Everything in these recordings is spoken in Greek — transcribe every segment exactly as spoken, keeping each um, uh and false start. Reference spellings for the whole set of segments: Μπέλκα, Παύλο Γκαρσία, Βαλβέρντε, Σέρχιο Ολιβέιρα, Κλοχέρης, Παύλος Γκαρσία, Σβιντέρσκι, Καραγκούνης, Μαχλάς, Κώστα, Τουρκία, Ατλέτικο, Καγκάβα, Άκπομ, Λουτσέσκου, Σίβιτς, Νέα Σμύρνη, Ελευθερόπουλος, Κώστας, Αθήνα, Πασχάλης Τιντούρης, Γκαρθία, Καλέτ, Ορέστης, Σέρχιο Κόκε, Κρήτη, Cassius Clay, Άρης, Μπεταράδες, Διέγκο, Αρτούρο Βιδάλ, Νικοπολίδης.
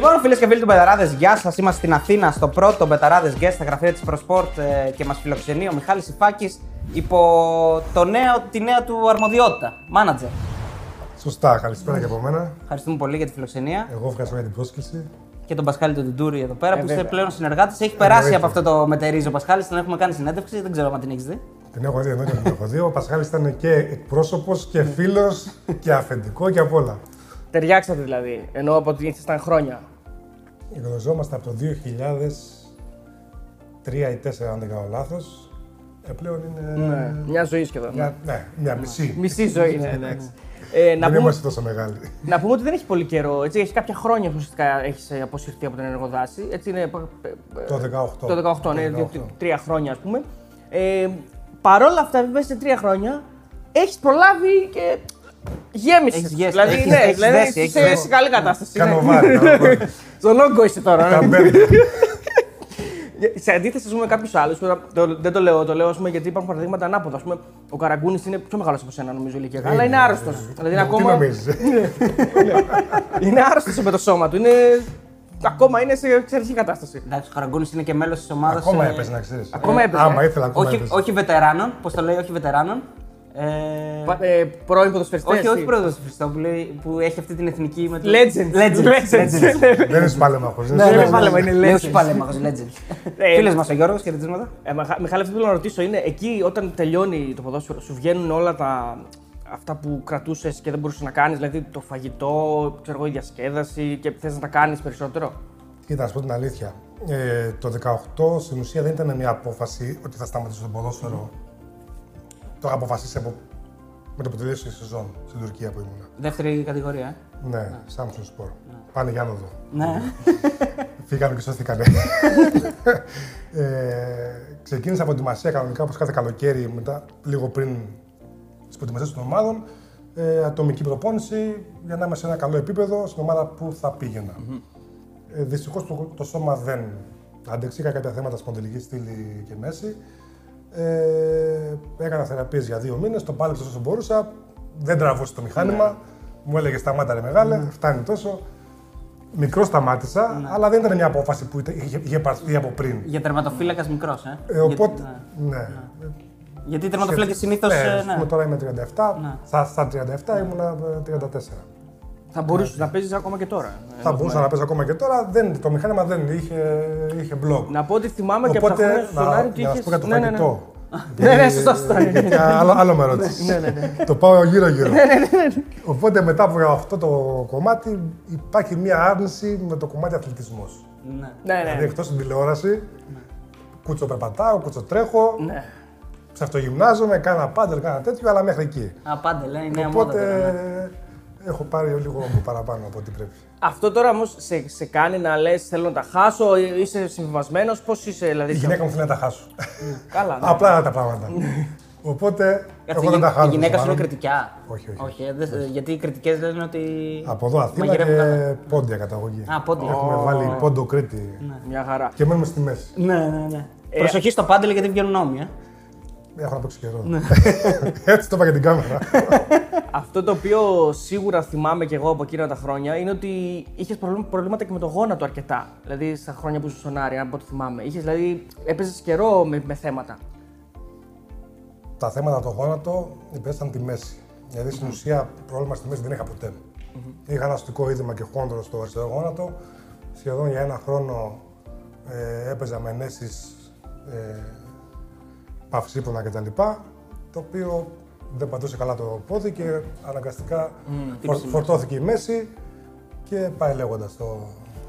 Λοιπόν, φίλες και φίλοι του Μπεταράδες, γεια σας. Είμαστε στην Αθήνα στο πρώτο Μπεταράδες Guest στα γραφεία της ProSport ε, και μας φιλοξενεί ο Μιχάλης Σηφάκης υπό το νέο, τη νέα του αρμοδιότητα, μάνατζερ. Σωστά, καλησπέρα και από μένα. Ευχαριστούμε πολύ για τη φιλοξενία. Εγώ ευχαριστώ για την πρόσκληση. Και τον Πασχάλη τον Τιντούρη εδώ πέρα ε, που είστε πλέον συνεργάτες. Έχει ε, περάσει ε, από αυτό το μετερίζει ο Πασχάλης, την έχουμε κάνει συνέντευξη, δεν ξέρω αν την έχεις δει. Την έχω δει, εννοείται την έχω δει. Ο Πασχάλης ήταν και εκπρόσωπος και φίλος και αφεντικό και απ' όλα. Ταιριάξατε δηλαδή, ενώ από ότι ήσασταν χρόνια. Γνωριζόμαστε από το δύο χιλιάδες τρία ή τέσσερα, αν δεν κάνω λάθος. Ε, πλέον είναι. Ναι, μια ζωή σχεδόν. Μια, ναι, μια μισή. Μισή ζωή είναι, εντάξει. Ε, να δεν είμαστε τόσο μεγάλοι. Να πούμε ότι δεν έχει πολύ καιρό. Έτσι, έχει κάποια χρόνια ουσιαστικά έχει αποσυρθεί από την ενεργοδάση. Έτσι είναι, το δύο χιλιάδες δεκαοκτώ. Το δύο χιλιάδες δεκαοκτώ, ναι, τρία χρόνια ας πούμε. Ε, παρόλα αυτά, βέβαια σε τρία χρόνια έχει προλάβει και. Γέμισε. Δηλαδή, έχεις, ναι, έχεις δηλαδή δέσει, είσαι δέσει. σε καλή κατάσταση. Κανοβάρι. Στον λόγκο είσαι τώρα. Σε αντίθεση με κάποιους άλλους, δεν το λέω, το λέω πούμε, γιατί υπάρχουν παραδείγματα ανάποδα. Πούμε, ο Καραγκούνης είναι πιο μεγάλος από σένα, νομίζω, ηλικιακά, αλλά είναι άρρωστος. Δηλαδή, ναι, ακόμα... Τι νομίζεις. Είναι άρρωστος με το σώμα του. Είναι... Ακόμα είναι σε εξαιρετική κατάσταση. Εντάξει, ο Καραγκούνης είναι και μέλος της ομάδας. Ακόμα ε... έπαιζε, να ξέρεις. Ακόμα έπαιζε. Άμα ήθελα, ακόμα έπαιζε. Όχι βετεράνων, πώς το λέει, όχι βετεράνων. Ε... Πρώην ποδοσφαιριστές. Όχι, όχι πρώην ποδοσφαιριστές που έχει αυτή την εθνική με το... Legends. Legends. Legends. Δεν είναι σπάλεμαχος. Δεν είναι σπάλεμαχος, είναι σπάλεμαχος, Legends. Φίλες μας ο Γιώργος, χαιρετίσματα. Μιχάλη, αυτό που θέλω να ρωτήσω είναι, εκεί όταν τελειώνει το ποδόσφαιρο, σου βγαίνουν όλα τα... αυτά που κρατούσες και δεν μπορούσες να κάνεις, δηλαδή το φαγητό, ξέρω, η διασκέδαση και θες να τα κάνεις περισσότερο. Κοίτα, να σου πω την αλήθεια. Ε, το δεκαοκτώ στην ουσία δεν ήταν μια απόφαση ότι θα σταματήσω το ποδόσφαιρο. Το αποφασίσα από... με το που τελείωσε η σεζόν στην Τουρκία που ήμουν. Δεύτερη κατηγορία, ε. Ναι, Samsunspor. Ναι. Πάνε για να δω. Ναι. Φύγανε και σώθηκαν. ε, ξεκίνησα από ετοιμασία κανονικά όπως κάθε καλοκαίρι, μετά, λίγο πριν τις προετοιμασίες των ομάδων. Ε, ατομική προπόνηση για να είμαι σε ένα καλό επίπεδο στην ομάδα που θα πήγαινα. Mm-hmm. Ε, δυστυχώς το, το σώμα δεν αντέξει, είχα κάποια θέματα σπονδυλική στήλη και μέση. Ε, έκανα θεραπείες για δύο μήνες, το πάλεψα όσο μπορούσα, δεν τραβούσε το μηχάνημα, ναι. Μου έλεγε σταμάτα ρε μεγάλε, mm. φτάνει τόσο. Μικρό σταμάτησα, ναι. Αλλά δεν ήταν μια απόφαση που είχε, είχε πάρθει από πριν. Για τερματοφύλακας μικρός, ε. ε οπότε, ναι. ναι. ναι. Γιατί οι τερματοφύλακες συνήθως... Ναι, ναι. Τώρα είμαι τριάντα επτά, ναι. Στα, στα τριάντα επτά ναι. Ήμουνα τριάντα τέσσερα. Θα μπορούσες ναι. να παίζεις ακόμα και τώρα. Θα μπορούσα να παίζω ακόμα και τώρα. Δεν, το μηχάνημα δεν είχε, είχε μπλοκ. Να πω ότι θυμάμαι οπότε, και από τα χρόνια του είχες... Να, να, να, να, να, να πω κάτι ναι, ναι, ναι, σωστά, σωστά. Άλλο με ρώτησες. Ναι, ναι, ναι. Το πάω γύρω-γύρω. Ναι, ναι, ναι. Οπότε μετά από αυτό το κομμάτι υπάρχει μια άρνηση με το κομμάτι αθλητισμός. Ναι, ναι. Δηλαδή εκτός στην τηλεόραση, ναι. Κουτσοπερπατάω, κουτσοτρέχω. Ναι. Ψευτογυμνάζομαι, κάνα πάντελ, κάνα τέτοιο, αλλά μέχρι εκεί. Α, πάντελ, είναι νέα μόδα. Έχω πάρει λίγο παραπάνω από ό,τι πρέπει. Αυτό τώρα όμως σε, σε κάνει να λες θέλω να τα χάσω, είσαι συμβιβασμένος, πώς είσαι δηλαδή. Η γυναίκα μου θέλει να τα χάσω. Καλά. Ναι. Απλά να τα πράγματα. Οπότε εγώ δεν γυ... τα χάνω. Η γυναίκα σου είναι κριτικιά. Όχι, όχι. όχι, δε... όχι. Γιατί οι κριτικές λένε ότι. Από εδώ Αθήνα και καλά. Πόντια καταγωγή. Α, πόντια. Έχουμε oh, βάλει ναι. πόντο Κρήτη. Ναι. Μια χαρά. Και μένουμε στη μέση. Ναι, ναι, ναι. Ε... Προσοχή στο πάντελ γιατί βγαίνουν νόμοι. Έχω να παίξω καιρό. Έτσι το είπα για την κάμερα. Αυτό το οποίο σίγουρα θυμάμαι και εγώ από εκείνα τα χρόνια είναι ότι είχες προβλήματα και με το γόνατο αρκετά. Δηλαδή στα χρόνια που ήσουν στον Άρη, αν πω το θυμάμαι. Είχες, δηλαδή έπαιζες καιρό με, με θέματα. Τα θέματα το γόνατο υπέσταν τη μέση. Δηλαδή στην ουσία πρόβλημα στη μέση δεν είχα ποτέ. Mm-hmm. Είχα ένα οστικό είδημα και χόντρο στο αριστερό γόνατο. Σχεδόν για ένα χρόνο ε, έπαιζα με ενέσεις. Ε, παυσίπονα κτλ. Το οποίο δεν πατούσε καλά το πόδι και αναγκαστικά mm, φορ, φορτώθηκε η μέση και πάει λέγοντας το,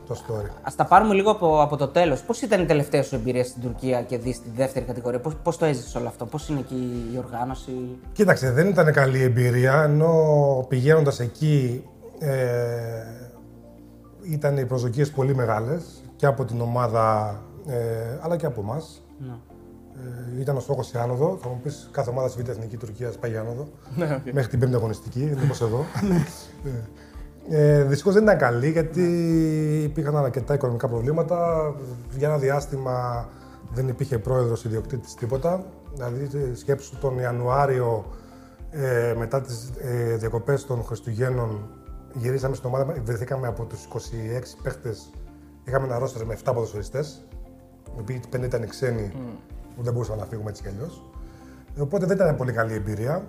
το story. Ας τα πάρουμε λίγο από, από το τέλος. Πώς ήταν η τελευταία σου εμπειρία στην Τουρκία και δεις τη δεύτερη κατηγορία, πώς, πώς το έζησες όλο αυτό, πώς είναι εκεί η οργάνωση. Κοίταξε, δεν ήταν καλή εμπειρία ενώ πηγαίνοντας εκεί ε, ήταν οι προσδοκίες πολύ μεγάλες και από την ομάδα ε, αλλά και από εμάς. No. Ε, ήταν ο στόχος η άνοδο. Θα μου πεις κάθε ομάδα στη Β' Εθνική Τουρκίας πάει για άνοδο. Ναι, okay. Μέχρι την πέμπτη αγωνιστική, είναι όπως εδώ. ε, δυστυχώς δεν ήταν καλή γιατί υπήρχαν αρκετά οικονομικά προβλήματα. Για ένα διάστημα δεν υπήρχε πρόεδρος, ιδιοκτήτης, τίποτα. Δηλαδή σκέψου τον Ιανουάριο ε, μετά τις ε, διακοπές των Χριστουγέννων γυρίσαμε στην ομάδα, βρεθήκαμε από τους είκοσι έξι παίχτες. Είχαμε ένα ρόστερ με επτά ποδοσφαιριστές, οι οποίοι πέντε ήταν ξένοι, mm. δεν μπορούσαμε να φύγουμε έτσι κι αλλιώς. Οπότε δεν ήταν πολύ καλή εμπειρία.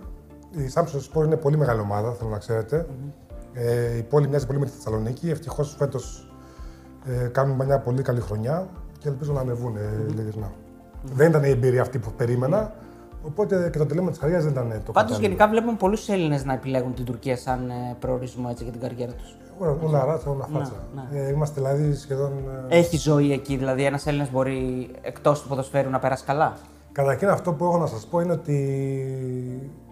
Η Samsunspor είναι πολύ μεγάλη ομάδα, θέλω να ξέρετε. Mm-hmm. Ε, η πόλη μοιάζει πολύ με τη Θεσσαλονίκη. Ευτυχώς φέτος ε, κάνουμε μια πολύ καλή χρονιά και ελπίζω να ανεβούν ειλικρινά. Mm-hmm. Mm-hmm. Δεν ήταν η εμπειρία αυτή που περίμενα. Mm-hmm. Οπότε και το τελείωμα της καριέρας δεν ήταν το κατάλληλο. Πάντως γενικά βλέπουμε πολλούς Έλληνες να επιλέγουν την Τουρκία σαν προορισμό έτσι, για την καριέρα τους. Όλα ράτσα, όλα φάτσα. Να, ναι. ε, είμαστε δηλαδή σχεδόν. Έχει ζωή εκεί, δηλαδή ένας Έλληνας μπορεί εκτός του ποδοσφαίρου να περάσει καλά. Καταρχήν αυτό που έχω να σας πω είναι ότι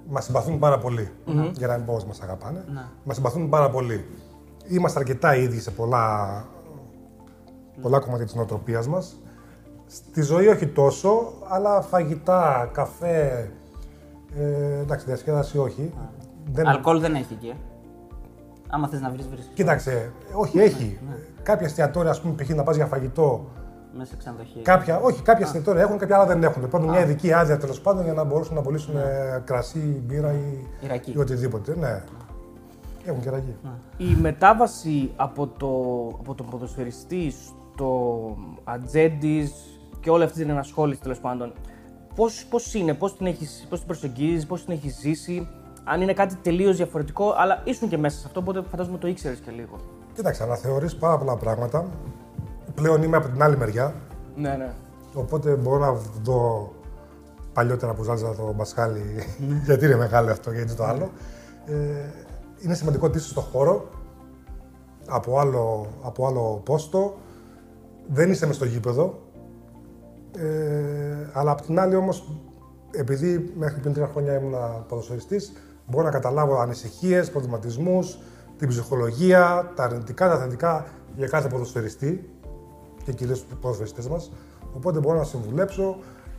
μας συμπαθούν πάρα πολύ. Mm-hmm. Για να μην πω ότι μας αγαπάνε. Να. Μας συμπαθούν πάρα πολύ. Είμαστε αρκετά ίδιοι σε πολλά, πολλά κομμάτια της νοοτροπίας μας. Στη ζωή όχι τόσο, αλλά φαγητά, καφέ, ε, εντάξει, διασκέδαση όχι. Δεν... Αλκοόλ δεν έχει εκεί. Άμα θες να βρεις, βρίσκεις. Κοίταξε, όχι έχει. Ναι, ναι. Κάποια εστιατόρια, ας πούμε, π.χ. να πας για φαγητό. Μέσα σε ξενοδοχεία. Κάποια, όχι, κάποια εστιατόρια έχουν, κάποια άλλα δεν έχουν. Λοιπόν, μια ειδική άδεια τέλος πάντων για να μπορούσαν να πουλήσουν ναι. κρασί, μπύρα ή, ή οτιδήποτε. Ναι. Έχουν και ρακί. Η μετάβαση από το, από τον ποδοσφαιριστή στο ατζέντη και όλη αυτή την ενασχόληση τέλος πάντων. Πώς, πώς είναι, πώς την, έχεις, πώς την προσεγγίζεις, πώς την έχεις ζήσει, αν είναι κάτι τελείως διαφορετικό, αλλά ήσουν και μέσα σε αυτό, οπότε φαντάζομαι το ήξερες και λίγο. Κοίταξε, αναθεωρείς πάρα πολλά πράγματα. Πλέον είμαι από την άλλη μεριά. Ναι, ναι. Οπότε μπορώ να δω παλιότερα που ζάλιζα τον Πασχάλη, γιατί είναι μεγάλο αυτό και έτσι το άλλο. Ε, είναι σημαντικό τι είσαι στον χώρο, από άλλο, από άλλο πόστο. Δεν είσαι μες στο γήπεδο. Ε, αλλά απ' την άλλη όμως, επειδή μέχρι πριν τρία χρόνια ήμουν ποδοσφαιριστής, μπορώ να καταλάβω ανησυχίες, προβληματισμούς, την ψυχολογία, τα αρνητικά, τα θετικά για κάθε ποδοσφαιριστή και κυρίως τους ποδοσφαιριστές μας. Οπότε μπορώ να συμβουλέψω,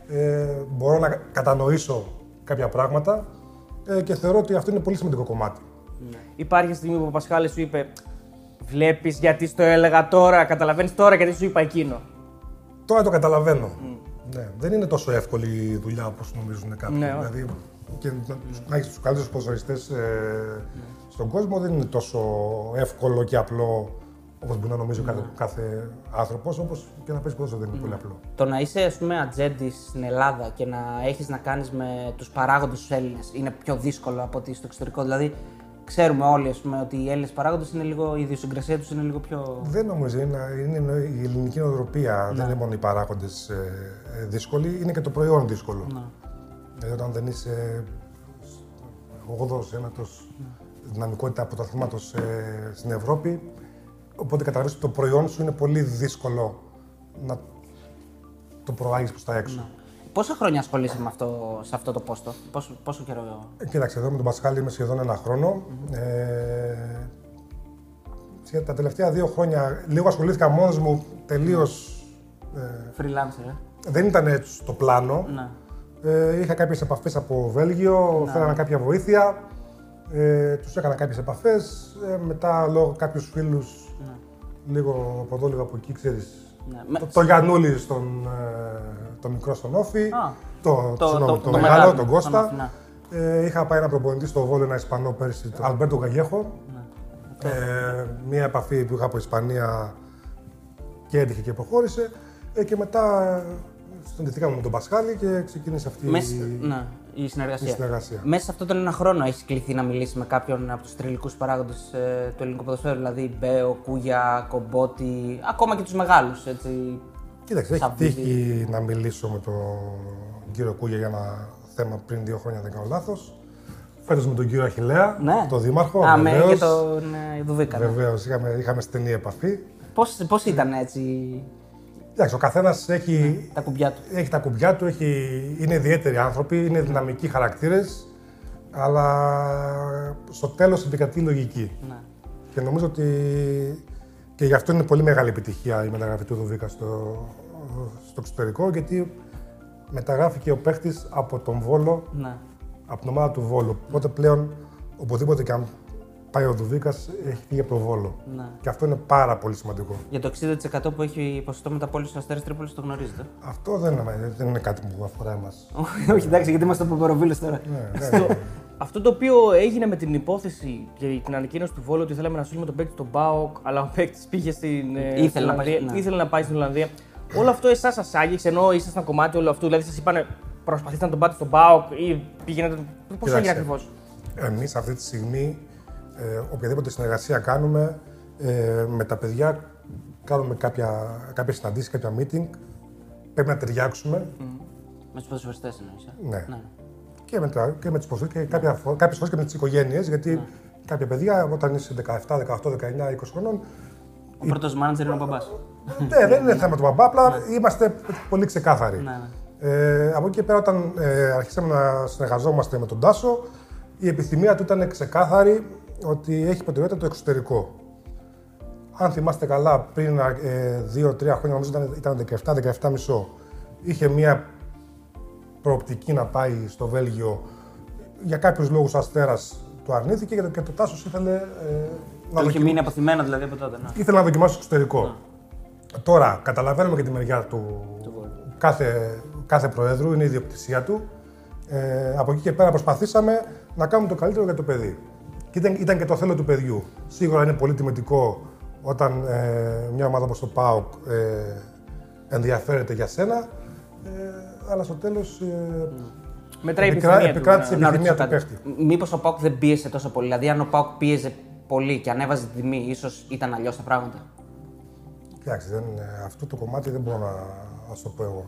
ε, μπορώ να κατανοήσω κάποια πράγματα ε, και θεωρώ ότι αυτό είναι πολύ σημαντικό κομμάτι. Ναι. Υπάρχει στιγμή που ο Πασχάλης σου είπε. Βλέπεις γιατί στο έλεγα τώρα, καταλαβαίνεις τώρα γιατί σου είπα εκείνο. Τώρα το καταλαβαίνω. Mm. Ναι. Δεν είναι τόσο εύκολη η δουλειά όπως νομίζουν κάποιοι. Ναι, δηλαδή, και mm. να έχεις τους καλύτερους ποδοσφαιριστές ε, mm. στον κόσμο δεν είναι τόσο εύκολο και απλό όπως μπορεί να νομίζει mm. κάθε, κάθε άνθρωπος. Όπως και να παίζεις ποδόσφαιρο δεν είναι mm. πολύ απλό. Το να είσαι ας πούμε ατζέντης στην Ελλάδα και να έχεις να κάνεις με τους παράγοντες τους Έλληνες είναι πιο δύσκολο από ότι στο εξωτερικό. Δηλαδή, ξέρουμε όλοι ας πούμε, ότι οι Έλληνες παράγοντες είναι λίγο, η ιδιοσυγκρασία τους είναι λίγο πιο. Δεν νομίζω, είναι, είναι η ελληνική νοοτροπία. Να. Δεν είναι μόνο οι παράγοντες ε, δύσκολοι, είναι και το προϊόν δύσκολο. Να. Δηλαδή, όταν δεν είσαι ογδοστός ένατος δυναμικότητα πρωταθλήματος ε, στην Ευρώπη, οπότε καταλαβαίνεις ότι το προϊόν σου είναι πολύ δύσκολο να το προάγεις προς τα έξω. Να. Πόσα χρόνια ασχολείσαι με αυτό, σε αυτό το πόστο, πόσο, πόσο καιρό? Κοίταξε, εδώ με τον Πασχάλη είμαι σχεδόν ένα χρόνο. Mm-hmm. Ε, τα τελευταία δύο χρόνια λίγο ασχολήθηκα μόνος μου, τελείως... Ε, Freelancer, ε. Δεν ήταν έτσι στο πλάνο. Mm-hmm. Ε, είχα κάποιες επαφές από Βέλγιο, mm-hmm. θέλανα κάποια βοήθεια. Ε, τους έκανα κάποιες επαφές, ε, μετά λόγω κάποιους φίλους, mm-hmm. λίγο από εδώ, λίγο από εκεί, ξέρεις. Ναι. Το, το Γιαννούλη, στον, το μικρό στον Όφη, ah. το, το, το, το, το μεγάλο, τον Κώστα. Ε, είχα πάει ένα προπονητή στο Βόλο, ένα Ισπανό πέρσι, τον Αλμπέρτο Γαγέχο. Ναι. Ε, μία επαφή που είχα από Ισπανία και έτυχε και προχώρησε. Ε, και μετά συναντηθήκαμε με τον Πασχάλη και ξεκίνησε αυτή Μες, η... Ναι, η, συνεργασία. η συνεργασία. Μέσα σε αυτόν τον ένα χρόνο έχεις κληθεί να μιλήσεις με κάποιον από τους τρελικούς παράγοντες ε, του ελληνικού ποδοσφαίρου, δηλαδή Μπέο, Κούγια, Κομπότη, ακόμα και τους μεγάλους, έτσι. Κοίταξε, έχει τύχει να μιλήσω με τον κύριο Κούγια για ένα θέμα πριν δύο χρόνια, δεν κάνω λάθος. Φέτος με τον κύριο Αχιλλέα, ναι. τον δήμαρχο. Α, βεβαίως, και τον ναι, Δουβίκα. Βεβαίως, ναι. είχαμε, είχαμε στενή επαφή. Πώς, πώς ήταν έτσι. Εντάξει, ο καθένας έχει, mm, τα κουμπιά του, έχει τα κουμπιά του έχει, είναι ιδιαίτεροι άνθρωποι, είναι δυναμικοί χαρακτήρες, αλλά στο τέλος επικρατεί λογική. Mm. Και νομίζω ότι και γι' αυτό είναι πολύ μεγάλη επιτυχία η μεταγραφή του Δουβίκα στο, στο εξωτερικό, γιατί μεταγράφηκε ο παίχτης από τον Βόλο, mm. από την ομάδα του Βόλου. Οπότε πλέον οπουδήποτε και αν πάει ο Δουβίκας, έχει φύγει από το Βόλο. Ναι. Και αυτό είναι πάρα πολύ σημαντικό. Για το εξήντα τοις εκατό που έχει ποσοστό μεταπόληση ο Αστέρας Τρίπολης το γνωρίζετε. Αυτό δεν είναι, δεν είναι κάτι που αφορά εμάς. Όχι, εντάξει, γιατί είμαστε από Παπαροβίλες τώρα. Ναι, ναι, ναι. Αυτό το οποίο έγινε με την υπόθεση και την ανακοίνωση του Βόλου ότι θέλαμε να στείλουμε τον παίκτη στον ΠΑΟΚ, αλλά ο παίκτη πήγε στην Ολλανδία, ε, ήθελε να πάει στην Ολλανδία. Όλο αυτό εσάς σας άγγιξε, ενώ ήσασταν κομμάτι όλο αυτού, δηλαδή σας είπανε προσπαθήστε να τον πάτε στον ΠΑΟΚ ή πήγαινε. Πώς έγινε ακριβώς? Εμείς αυτή τη στιγμή, ε, οποιαδήποτε συνεργασία κάνουμε ε, με τα παιδιά, κάνουμε κάποιες συναντήσεις, κάποια meeting, πρέπει να ταιριάξουμε. Mm. Με τους ποδοσφαιριστές εννοείς? Ναι. Ναι. Και με, με τους ποδοσφαιριστές και κάποιες φορές και με τις οικογένειες, γιατί ναι. κάποια παιδιά όταν είσαι δεκαεπτά, δεκαοκτώ, δεκαεννιά, είκοσι χρονών. Ο πρώτος μάνατζερ είναι ο μπαμπάς. Ναι, δεν είναι θέμα του μπαμπά, απλά είμαστε πολύ ξεκάθαροι. Ναι, ναι. Ε, από εκεί και πέρα, όταν ε, αρχίσαμε να συνεργαζόμαστε με τον Τάσο, η επιθυμία του ήταν ξεκάθαρη ότι έχει προτεραιότητα το εξωτερικό. Αν θυμάστε καλά, πριν δύο τρία ε, χρόνια, νομίζω ήταν δεκαεπτά δεκαεπτά κόμμα πέντε, είχε μία προοπτική να πάει στο Βέλγιο. Για κάποιους λόγους Αστέρας του αρνήθηκε και το, και το Τάσος ήθελε. Ε, να το είχε μείνει αποθυμένο δηλαδή από τότε. Ναι. Ήθελε να δοκιμάσει το εξωτερικό. Ναι. Τώρα, καταλαβαίνουμε και τη μεριά του κάθε, κάθε προέδρου, είναι η ιδιοκτησία του. Ε, από εκεί και πέρα προσπαθήσαμε να κάνουμε το καλύτερο για το παιδί. Και ήταν, ήταν και το θέλω του παιδιού. Σίγουρα είναι πολύ τιμητικό όταν ε, μια ομάδα όπως το ΠΑΟΚ ε, ενδιαφέρεται για σένα, ε, αλλά στο τέλος ε, επικράτησε η επιθυμία του παίχτη. Μήπως ο ΠΑΟΚ δεν πίεσε τόσο πολύ? Δηλαδή, αν ο ΠΑΟΚ πίεζε πολύ και ανέβαζε την τιμή, ίσως ήταν αλλιώς τα πράγματα. Κοιτάξτε, αυτό το κομμάτι δεν μπορώ να, να σου το πω εγώ.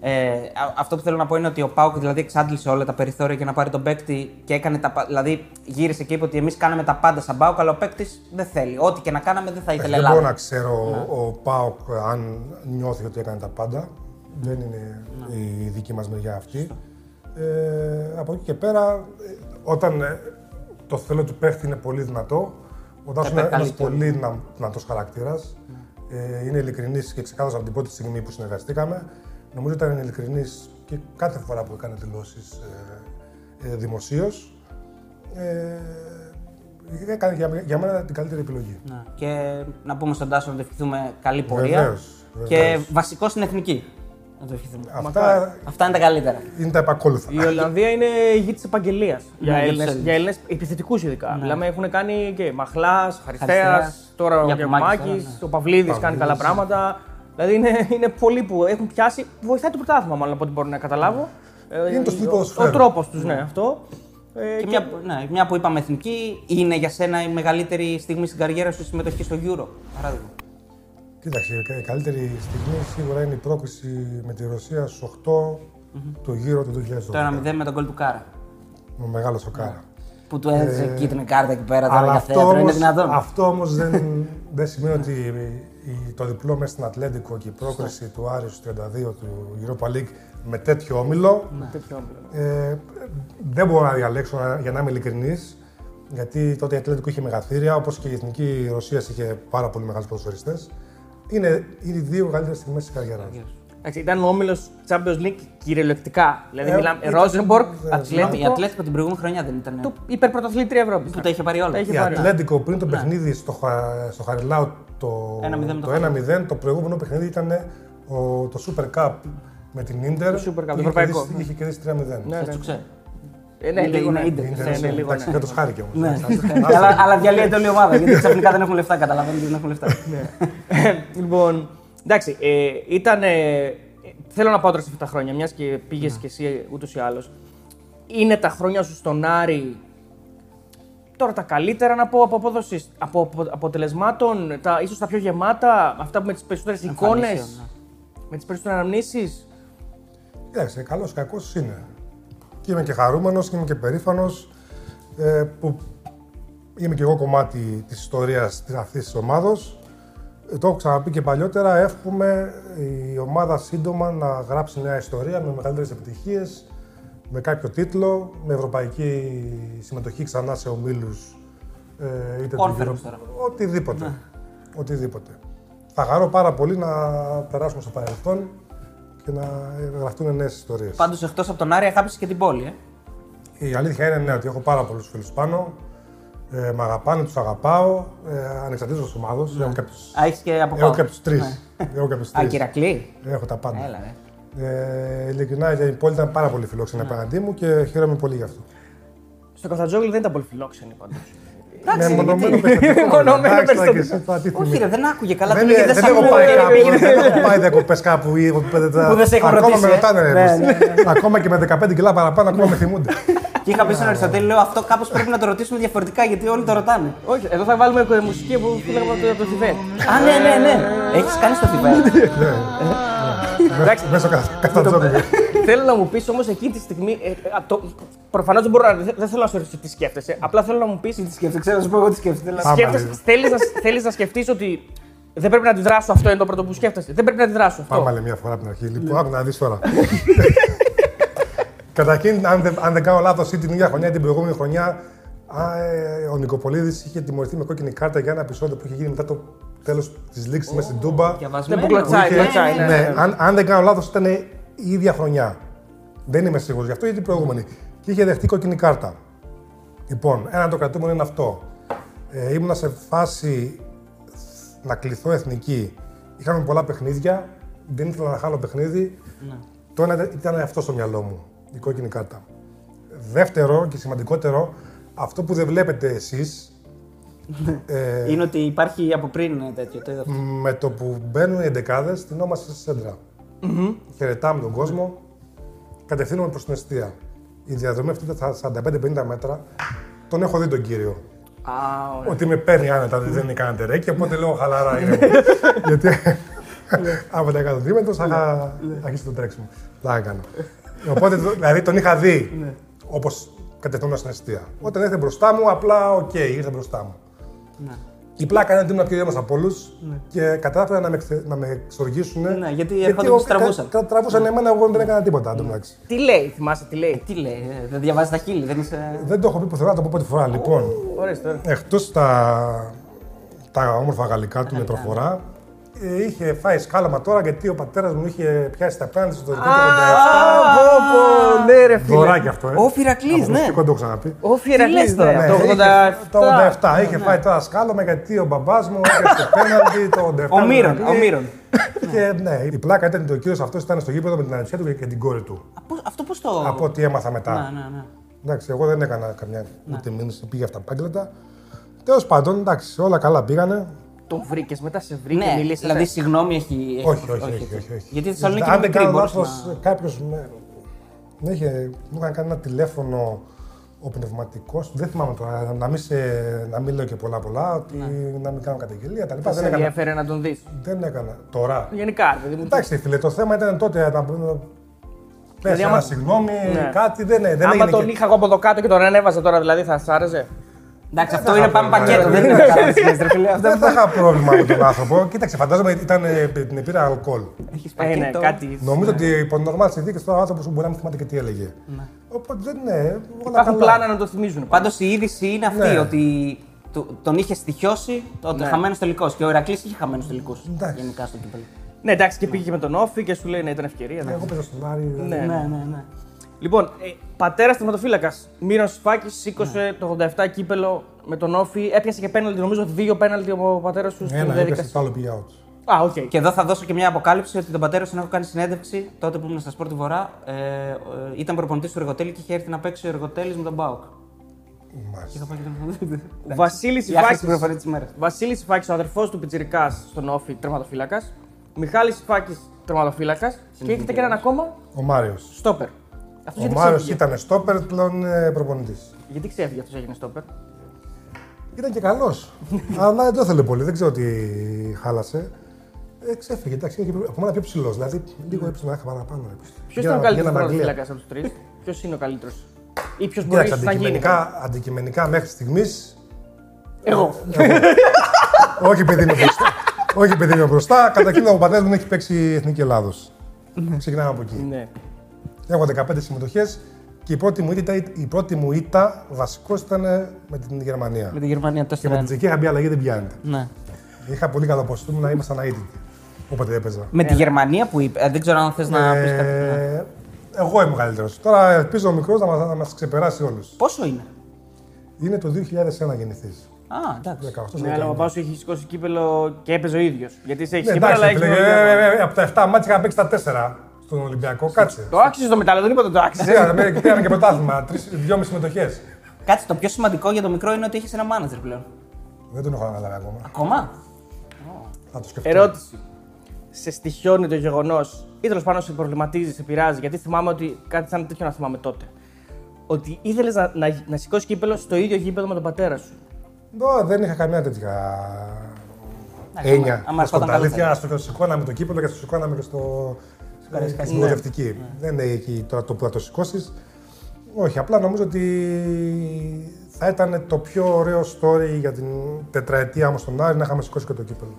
Ε, αυτό που θέλω να πω είναι ότι ο ΠΑΟΚ δηλαδή εξάντλησε όλα τα περιθώρια για να πάρει τον παίκτη και έκανε τα, δηλαδή γύρισε και είπε ότι εμείς κάναμε τα πάντα σαν ΠΑΟΚ, αλλά ο παίκτης δεν θέλει. Ό,τι και να κάναμε δεν θα ήθελε. Ε, δεν μπορώ να ξέρω να. Ο ΠΑΟΚ αν νιώθει ότι έκανε τα πάντα. Δεν είναι να. Η δική μας μεριά αυτή. Ε, από εκεί και πέρα, όταν ε, το θέλω του παίκτη είναι πολύ δυνατό, ο Δάσος είναι ένας πολύ δυνατός χαρακτήρας. Είναι ειλικρινής και ξεκάθαρος από την πρώτη στιγμή που συνεργαστήκαμε. Νομίζω ήταν ειλικρινής και κάθε φορά που έκανε δηλώσεις ε, ε, δημοσίως. Ε, έκανε για, για μένα την καλύτερη επιλογή. Να. Και να πούμε στον Τάσο να του ευχηθούμε καλή πορεία. Βεβαίως, βεβαίως. Και βασικό στην εθνική. Να το ευχηθούμε. Αυτά... Αυτά είναι τα καλύτερα. Είναι τα επακόλουθα. Η Ολλανδία είναι η γη της επαγγελίας. Για Έλληνες επιθετικούς ειδικά. Μιλάμε, έχουν κάνει και Μαχλάς, Χαριστέας, τώρα ο Μάκης, ο Παυλίδης κάνει καλά πράγματα. Δηλαδή είναι, είναι πολλοί που έχουν πιάσει. Βοηθάει το πρωτάθλημα, μάλλον από ό,τι μπορώ να καταλάβω. Είναι το στυλ ποδοσφαίρου. Ο τρόπος τους, ναι, αυτό. Ε, και και... Μια, ναι, μια που είπαμε εθνική, είναι για σένα η μεγαλύτερη στιγμή στην καριέρα σου η συμμετοχή στο Euro, παράδειγμα? Κοίταξε, η καλύτερη στιγμή σίγουρα είναι η πρόκριση με τη Ρωσία στους οκτώ mm-hmm. του γύρω του δύο χιλιάδες δώδεκα. Τώρα μηδέν με τον γκολ του Κάρα. Ο μεγάλος ο Κάρα. Yeah. Που του έδωσε ε, κίτρινη κάρτα εκεί πέρα τώρα για θέατρο, όμως, είναι δυνατόν? Αυτό όμως δεν, δεν σημαίνει ότι η, το διπλό μέσα στην Ατλέτικο και η πρόκριση του Άρη στους τριάντα δύο του Europa League με τέτοιο όμιλο. ε, δεν μπορώ να διαλέξω για να είμαι ειλικρινής, γιατί τότε η Ατλέτικο είχε μεγαθύρια, όπως και η Εθνική Ρωσία είχε πάρα πολύ μεγάλους ποδοσφαιριστές. Είναι οι δύο καλύτερες στιγμές της καριέρας. Εντάξει, ήταν ο όμιλος Champions League κυριολεκτικά. Δηλαδή, ε, μιλάμε Ρόζενμποργκ, Ατλέτικο. Η Ατλέτικο την προηγούμενη χρονιά δεν ήταν. Το υπερπρωταθλήτρια Ευρώπη. Που τα είχε πάρει όλα. Η Ατλέτικο πριν το παιχνίδι στο, χα, στο Χαριλάου το ένα μηδέν, το προηγούμενο παιχνίδι ήταν ο, το Super Cup με την Ίντερ. Το Super Cup, ευρωπαϊκό. Είχε κερδίσει τρία μηδέν. Ναι, λίγο ναι. Εντάξει, δεν τους χάρηκε όμως. Αλλά διαλύεται όλη η ομάδα, γιατί ξαφνικά δεν έχουν λεφτά, καταλαβαίνετε, δεν έχουν λεφτά. Λοιπόν, εντάξει, ήταν... Θέλω να πάω τώρα σε αυτά τα χρόνια, μιας και πήγες κι εσύ ούτως ή άλλως. Είναι τα χρόνια σου στον Άρη τώρα τα καλύτερα, να πω, από απόδοση, από αποτελεσμάτων, ίσως τα πιο γεμάτα, αυτά με τις περισσότερες εικόνες, με τις περισσότερες αναμνήσεις? Κοιτάξτε, καλός ή κακός είναι. Και είμαι και χαρούμενος και είμαι και περήφανος ε, που είμαι και εγώ κομμάτι της ιστορίας αυτής της ομάδος. Ε, το έχω ξαναπεί και παλιότερα, εύχομαι η ομάδα σύντομα να γράψει νέα ιστορία με μεγαλύτερες επιτυχίες, με κάποιο τίτλο, με ευρωπαϊκή συμμετοχή ξανά σε ομίλους, ε, είτε του γύρω, οτιδήποτε, ναι. οτιδήποτε. Θα χαρώ πάρα πολύ να περάσουμε στο παρελθόν και να γραφτούν νέες ιστορίες. Πάντως, εκτός από τον Άρη, αγάπησε και την πόλη, ε. Η αλήθεια είναι ναι, ότι έχω πάρα πολλούς φίλους πάνω. Ε, μ' αγαπάνε, τους αγαπάω. Ε, Ανεξαρτήτως της ομάδος. Ναι. Έχω κάποιους... Α, έχεις και από πάνω. Έχω κάποιους τρεις. Ναι. Α, Κυρακλή. Έχω τα πάντα. Έλα, ε. Ε, ειλικρινά, η πόλη ήταν πάρα πολύ φιλόξενη απέναντί μου και χαίρομαι πολύ γι' αυτό. Στο Καφτατζόγλι δεν ήταν πολύ φιλόξενοι πάντως. Εντάξει, μονομένο περιστατικό. Όχι ρε, δεν άκουγε καλά. Δεν έχω πάει διακοπές κάπου. Ακόμα με ρωτάνε. Ακόμα και με δεκαπέντε κιλά παραπάνω, ακόμα με θυμούνται. Και είχα πει στον Αριστοτέλη, λέω αυτό κάπως πρέπει να το ρωτήσουμε διαφορετικά γιατί όλοι το ρωτάνε. Όχι, εδώ θα βάλουμε μουσική που φύγαμε από το Θιβέτ. Α, ναι, ναι, ναι. Έχεις κάνει στο Θιβέτ. Μέσω Καφτατζόγλι. Θέλω να μου πεις όμως εκείνη τη στιγμή. Ε, το... Προφανώς δεν μπορώ να. Δεν θέλω να σου ρωτήσω τι σκέφτεσαι. Απλά θέλω να μου πεις. Τι σκέφτεσαι, ξέρω να σου πω εγώ τι σκέφτεσαι. Θέλεις να σκεφτείς ότι δεν πρέπει να αντιδράσω, αυτό είναι το πρώτο που σκέφτεσαι. Δεν πρέπει να αντιδράσω αυτό. Πάμε άλλη μια φορά από την αρχή. Λοιπόν, άκου να δεις τώρα. Καταρχήν, αν δεν, αν δεν κάνω λάθος, ή την ίδια χρονιά ή την προηγούμενη χρονιά, α, ε, ο Νικοπολίδης είχε τιμωρηθεί με κόκκινη κάρτα για ένα επεισόδιο που είχε γίνει μετά το τέλος της λήξης oh, μέσα στην Τούμπα. Αν δεν κάνω λάθος, ήταν η ίδια χρονιά. Δεν είμαι σίγουρος γι' αυτό, γιατί η προηγούμενη. Και είχε δεχτεί κόκκινη κάρτα. Λοιπόν, ένα το κρατούμενο είναι αυτό. Ε, ήμουνα σε φάση να κληθώ εθνική. Είχαμε πολλά παιχνίδια. Δεν ήθελα να χάνω παιχνίδι. Ναι. Το ένα ήταν αυτό στο μυαλό μου, η κόκκινη κάρτα. Δεύτερο και σημαντικότερο, αυτό που δεν βλέπετε εσείς. ε, είναι ότι υπάρχει από πριν τέτοιο. τέτοιο. Με το που μπαίνουν οι εντεκάδες, τινόμαστε στη σέντρα. Mm-hmm. Χαιρετάμε τον κόσμο, κατευθύνομαι προς την αιστεία. Η διαδρομή αυτή τα σαράντα πέντε πενήντα μέτρα, τον έχω δει τον κύριο. Ah, ότι με παίρνει άνετα, δεν είναι κανένα τερέκι, οπότε λέω χαλαρά είναι. Γιατί από τα εκατό δίμετρος θα αρχίσει το τρέξιμο. Τα έκανα. Οπότε δηλαδή τον είχα δει όπως κατευθύνομαι στην αιστεία. Όταν ήρθε μπροστά μου, απλά οκ, ήρθε μπροστά μου. Η πλάκα είναι ότι ήμουν πιο έμεσα από όλους και κατάφερα να με, να με εξοργήσουν. Ναι, γιατί έρχονται και τραβούσαν. Κα, τραβούσαν εμένα, εγώ δεν έκανα τίποτα. Ναι. Τι λέει, θυμάσαι, τι λέει, τι λέει, δεν διαβάζεις τα χείλη, δεν είσαι. Δεν το έχω πει πουθενά, το πω πρώτη φορά. Λοιπόν, εκτός τα, τα όμορφα γαλλικά του μετροφορά, είχε φάει σκάλαμα τώρα γιατί ο πατέρας μου είχε πιάσει τα πέναντι στο δεκαεννιά ογδόντα επτά. Αχ, ναι, ρε φίλε. Δωράκι αυτό, ε. Ο Ηρακλής, ναι. Δεν το έχω ξαναπεί. Ο Ηρακλής, ναι. Το ογδόντα επτά. Είχε φάει τώρα σκάλαμα γιατί ο μπαμπάς μου πιάσει τα πέναντι το ογδόντα επτά. Ο Μύρον, ο Μύρον. Και ναι, η πλάκα ήταν ότι ο κύριος αυτός ήταν στο γήπεδο με την ανιψιά του και την κόρη του. Αυτό πώς το. Από ό,τι έμαθα μετά. Εντάξει, εγώ δεν έκανα καμιά ούτε μήνυση, πήγε αυτά πάγκλατα. Τέλος πάντων, εντάξει, όλα καλά πήγανε. Τον βρήκες, μετά σε βρήκε, ναι, μιλήσε. Δηλαδή, συγγνώμη, έχει. Όχι, όχι, όχι. όχι, όχι. Γιατί στη Θεσσαλονίκη δεν υπήρχε κάποιο. Κάποιος με. Μου έκανε κάνει ένα τηλέφωνο ο πνευματικός. Δεν θυμάμαι τώρα, να μην, σε... να μην λέω και πολλά-πολλά, ότι ναι. να μην κάνω καταγγελία κτλ. Δεν ενδιαφέρει να τον δεις. Δεν έκανα. Τώρα. Γενικά. Δηλαδή, εντάξει, φίλε, το θέμα ήταν τότε. Να... Πες ένα συγγνώμη, ναι. κάτι δεν, δεν άμα τον και... είχα εγώ από εδώ κάτω και τον ανέβαζα τώρα, δηλαδή θα σ' άρεσε. Εντάξει, αυτό είναι πάμε πακέτο, δεν είναι καλά. Δεν θα είχα πρόβλημα με τον άνθρωπο. Κοίταξε, φαντάζομαι ότι ήταν την πήρα αλκοόλ. Έχεις πακέτο. Νομίζω ότι υπό νορμάλ συνθήκες τώρα ο άνθρωπος μπορεί να μην θυμάται και τι έλεγε. Οπότε δεν είναι. Υπάρχουν πλάνα να το θυμίζουν. Πάντως η είδηση είναι αυτή, ότι τον είχε στοιχιώσει ότι χαμένος τελικός. Και ο Ηρακλής είχε χαμένους τελικούς γενικά στο κύπελλο. Ναι, εντάξει, και πήγε με τον ΟΦΗ και σου λέει ναι, ήταν ευκαιρία. Εγώ παίζω στον Άρη. Ναι, ναι, ναι. Λοιπόν, πατέρας τερματοφύλακας, Μίρον Σηφάκης, σήκωσε ναι. το ογδόντα επτά κύπελο με τον Όφη. Έπιασε και πέναλτι, νομίζω ότι δύο πέναλτι ο πατέρας του στην διαδικασία. Ένα, έπιασε το άλλο πήγε out. Α, οκ. Okay. Και εδώ θα δώσω και μια αποκάλυψη ότι τον πατέρα σου έχω κάνει συνέντευξη τότε που ήμουν στα Σπορ του Βορρά. Ε, ε, ήταν προπονητής του Εργοτέλη και είχε έρθει να παίξει ο Εργοτέλης με τον ΠΑΟΚ. Βασίλης Σηφάκης, ο αδερφός του πιτσιρικάς στον Όφη, τερματοφύλακας. Μιχάλης Σηφάκης, τερματοφύλακας. Και έχετε και έναν ακόμα. Ο Μάριος. Στόπερ. Αυτός ο Μάριος ήταν στόπερ, πλέον προπονητής. Γιατί ξέφυγε αυτός έγινε στόπερ? Ήταν και καλός, αλλά δεν το ήθελε πολύ, δεν ξέρω τι χάλασε. Ε, ξέφυγε, εντάξει, είναι από μένα πιο ψηλός, δηλαδή λίγο έψιλο να είχα παραπάνω. Ποιος ήταν ο καλύτερος τερματοφύλακας από τους τρεις, ποιος είναι ο καλύτερος ή ποιος μπορεί να γίνει? Αντικειμενικά μέχρι στιγμής... Εγώ. Όχι παιδί μου μπροστά, καταρχήν ο πατέρας μου έχει παίξει Εθνική Ελλάδος. Ξεκινάμε από εκεί. Έχω δεκαπέντε συμμετοχές και η πρώτη μου ήττα, η πρώτη μου ήττα βασικός ήταν με την Γερμανία. Με την Γερμανία τέσσερα ένα. Και με την Τζεκία είχα μπει αλλαγή, δεν πιάνεται. Ναι. Είχα πολύ καλό ποσοστό να ήμασταν αίτητοι. Όποτε έπαιζα. Με τη Γερμανία που είπε, δεν ξέρω αν θες ε, να πεις κάτι. Ναι. Εγώ είμαι καλύτερος. Τώρα ελπίζω ο μικρός να μας, να μας ξεπεράσει όλους. Πόσο είναι? Είναι το δύο χιλιάδες ένα γεννηθείς. Α, εντάξει. Ναι, αλλά ο Πάσου είχε σηκώσει κύπελο και έπαιζε ο ίδιος. Γιατί σε έχει κύπελο, αλλά έχει. Από τα επτά μάτια είχα παίξει τα τέσσερα. Στον Ολυμπιακό, κάτσε. Το άξιζε το μετάλλο, δεν είπα το άξιζε. Πήραμε και πρωτάθλημα, δυόμισι συμμετοχές. Κάτσε, το πιο σημαντικό για το μικρό είναι ότι έχεις ένα μάνατζερ πλέον. Δεν τον έχω αναλάβει ακόμα. Ακόμα? Θα το σκεφτώ. Ερώτηση. Σε στοιχιώνει το γεγονός, ή τέλος πάντων σε προβληματίζει, σε πειράζει, γιατί θυμάμαι ότι κάτι σαν τέτοιο να θυμάμαι τότε. Ότι ήθελες να, να, να σηκώσεις κύπελο στο ίδιο γήπεδο με τον πατέρα σου. No, δεν είχα καμία τέτοια έννοια. Να σου πω την αλήθεια, στο σηκώναμε το κύπελο και στο σηκώναμε και στο. Στην βουλευτική. Δεν είναι εκεί τώρα το που θα το σηκώσει. Όχι, απλά νομίζω ότι θα ήταν το πιο ωραίο story για την τετραετία μας στον Άρη να είχαμε σηκώσει και το κύπελο.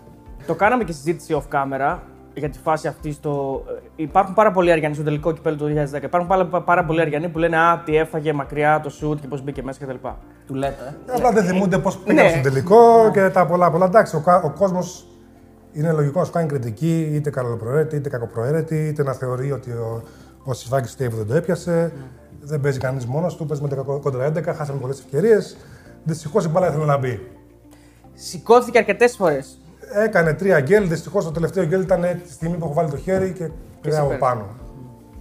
Το κάναμε και συζήτηση off camera για τη φάση αυτή. Στο... Υπάρχουν πάρα πολλοί Αριανοί στο τελικό κύπελο του δύο χιλιάδες δέκα. Υπάρχουν πάρα, πάρα πολλοί Αριανοί που λένε Α, τι έφαγε μακριά το σουτ και πώς μπήκε μέσα κτλ. Του λέτε. Ε, απλά δεν θυμούνται πώς πήγαν στο τελικό ναι. και τα πολλά πολλά. Εντάξει, ο, ο κόσμος. Είναι λογικό να σου κάνει κριτική, είτε καλοπροαίρετη, είτε κακοπροαίρετη, είτε να θεωρεί ότι ο, ο Σηφάκης δεν το έπιασε. Mm. Δεν παίζει κανείς μόνος του, παίζει με δέκα κόντρα έντεκα, χάσαμε πολλές ευκαιρίες. Δυστυχώς η μπάλα ήθελε να μπει. Σηκώθηκε αρκετές φορές. Έκανε τρία γκέλ. Δυστυχώς το τελευταίο γκέλ ήταν τη στιγμή που έχω βάλει το χέρι και πήγα από πάνω.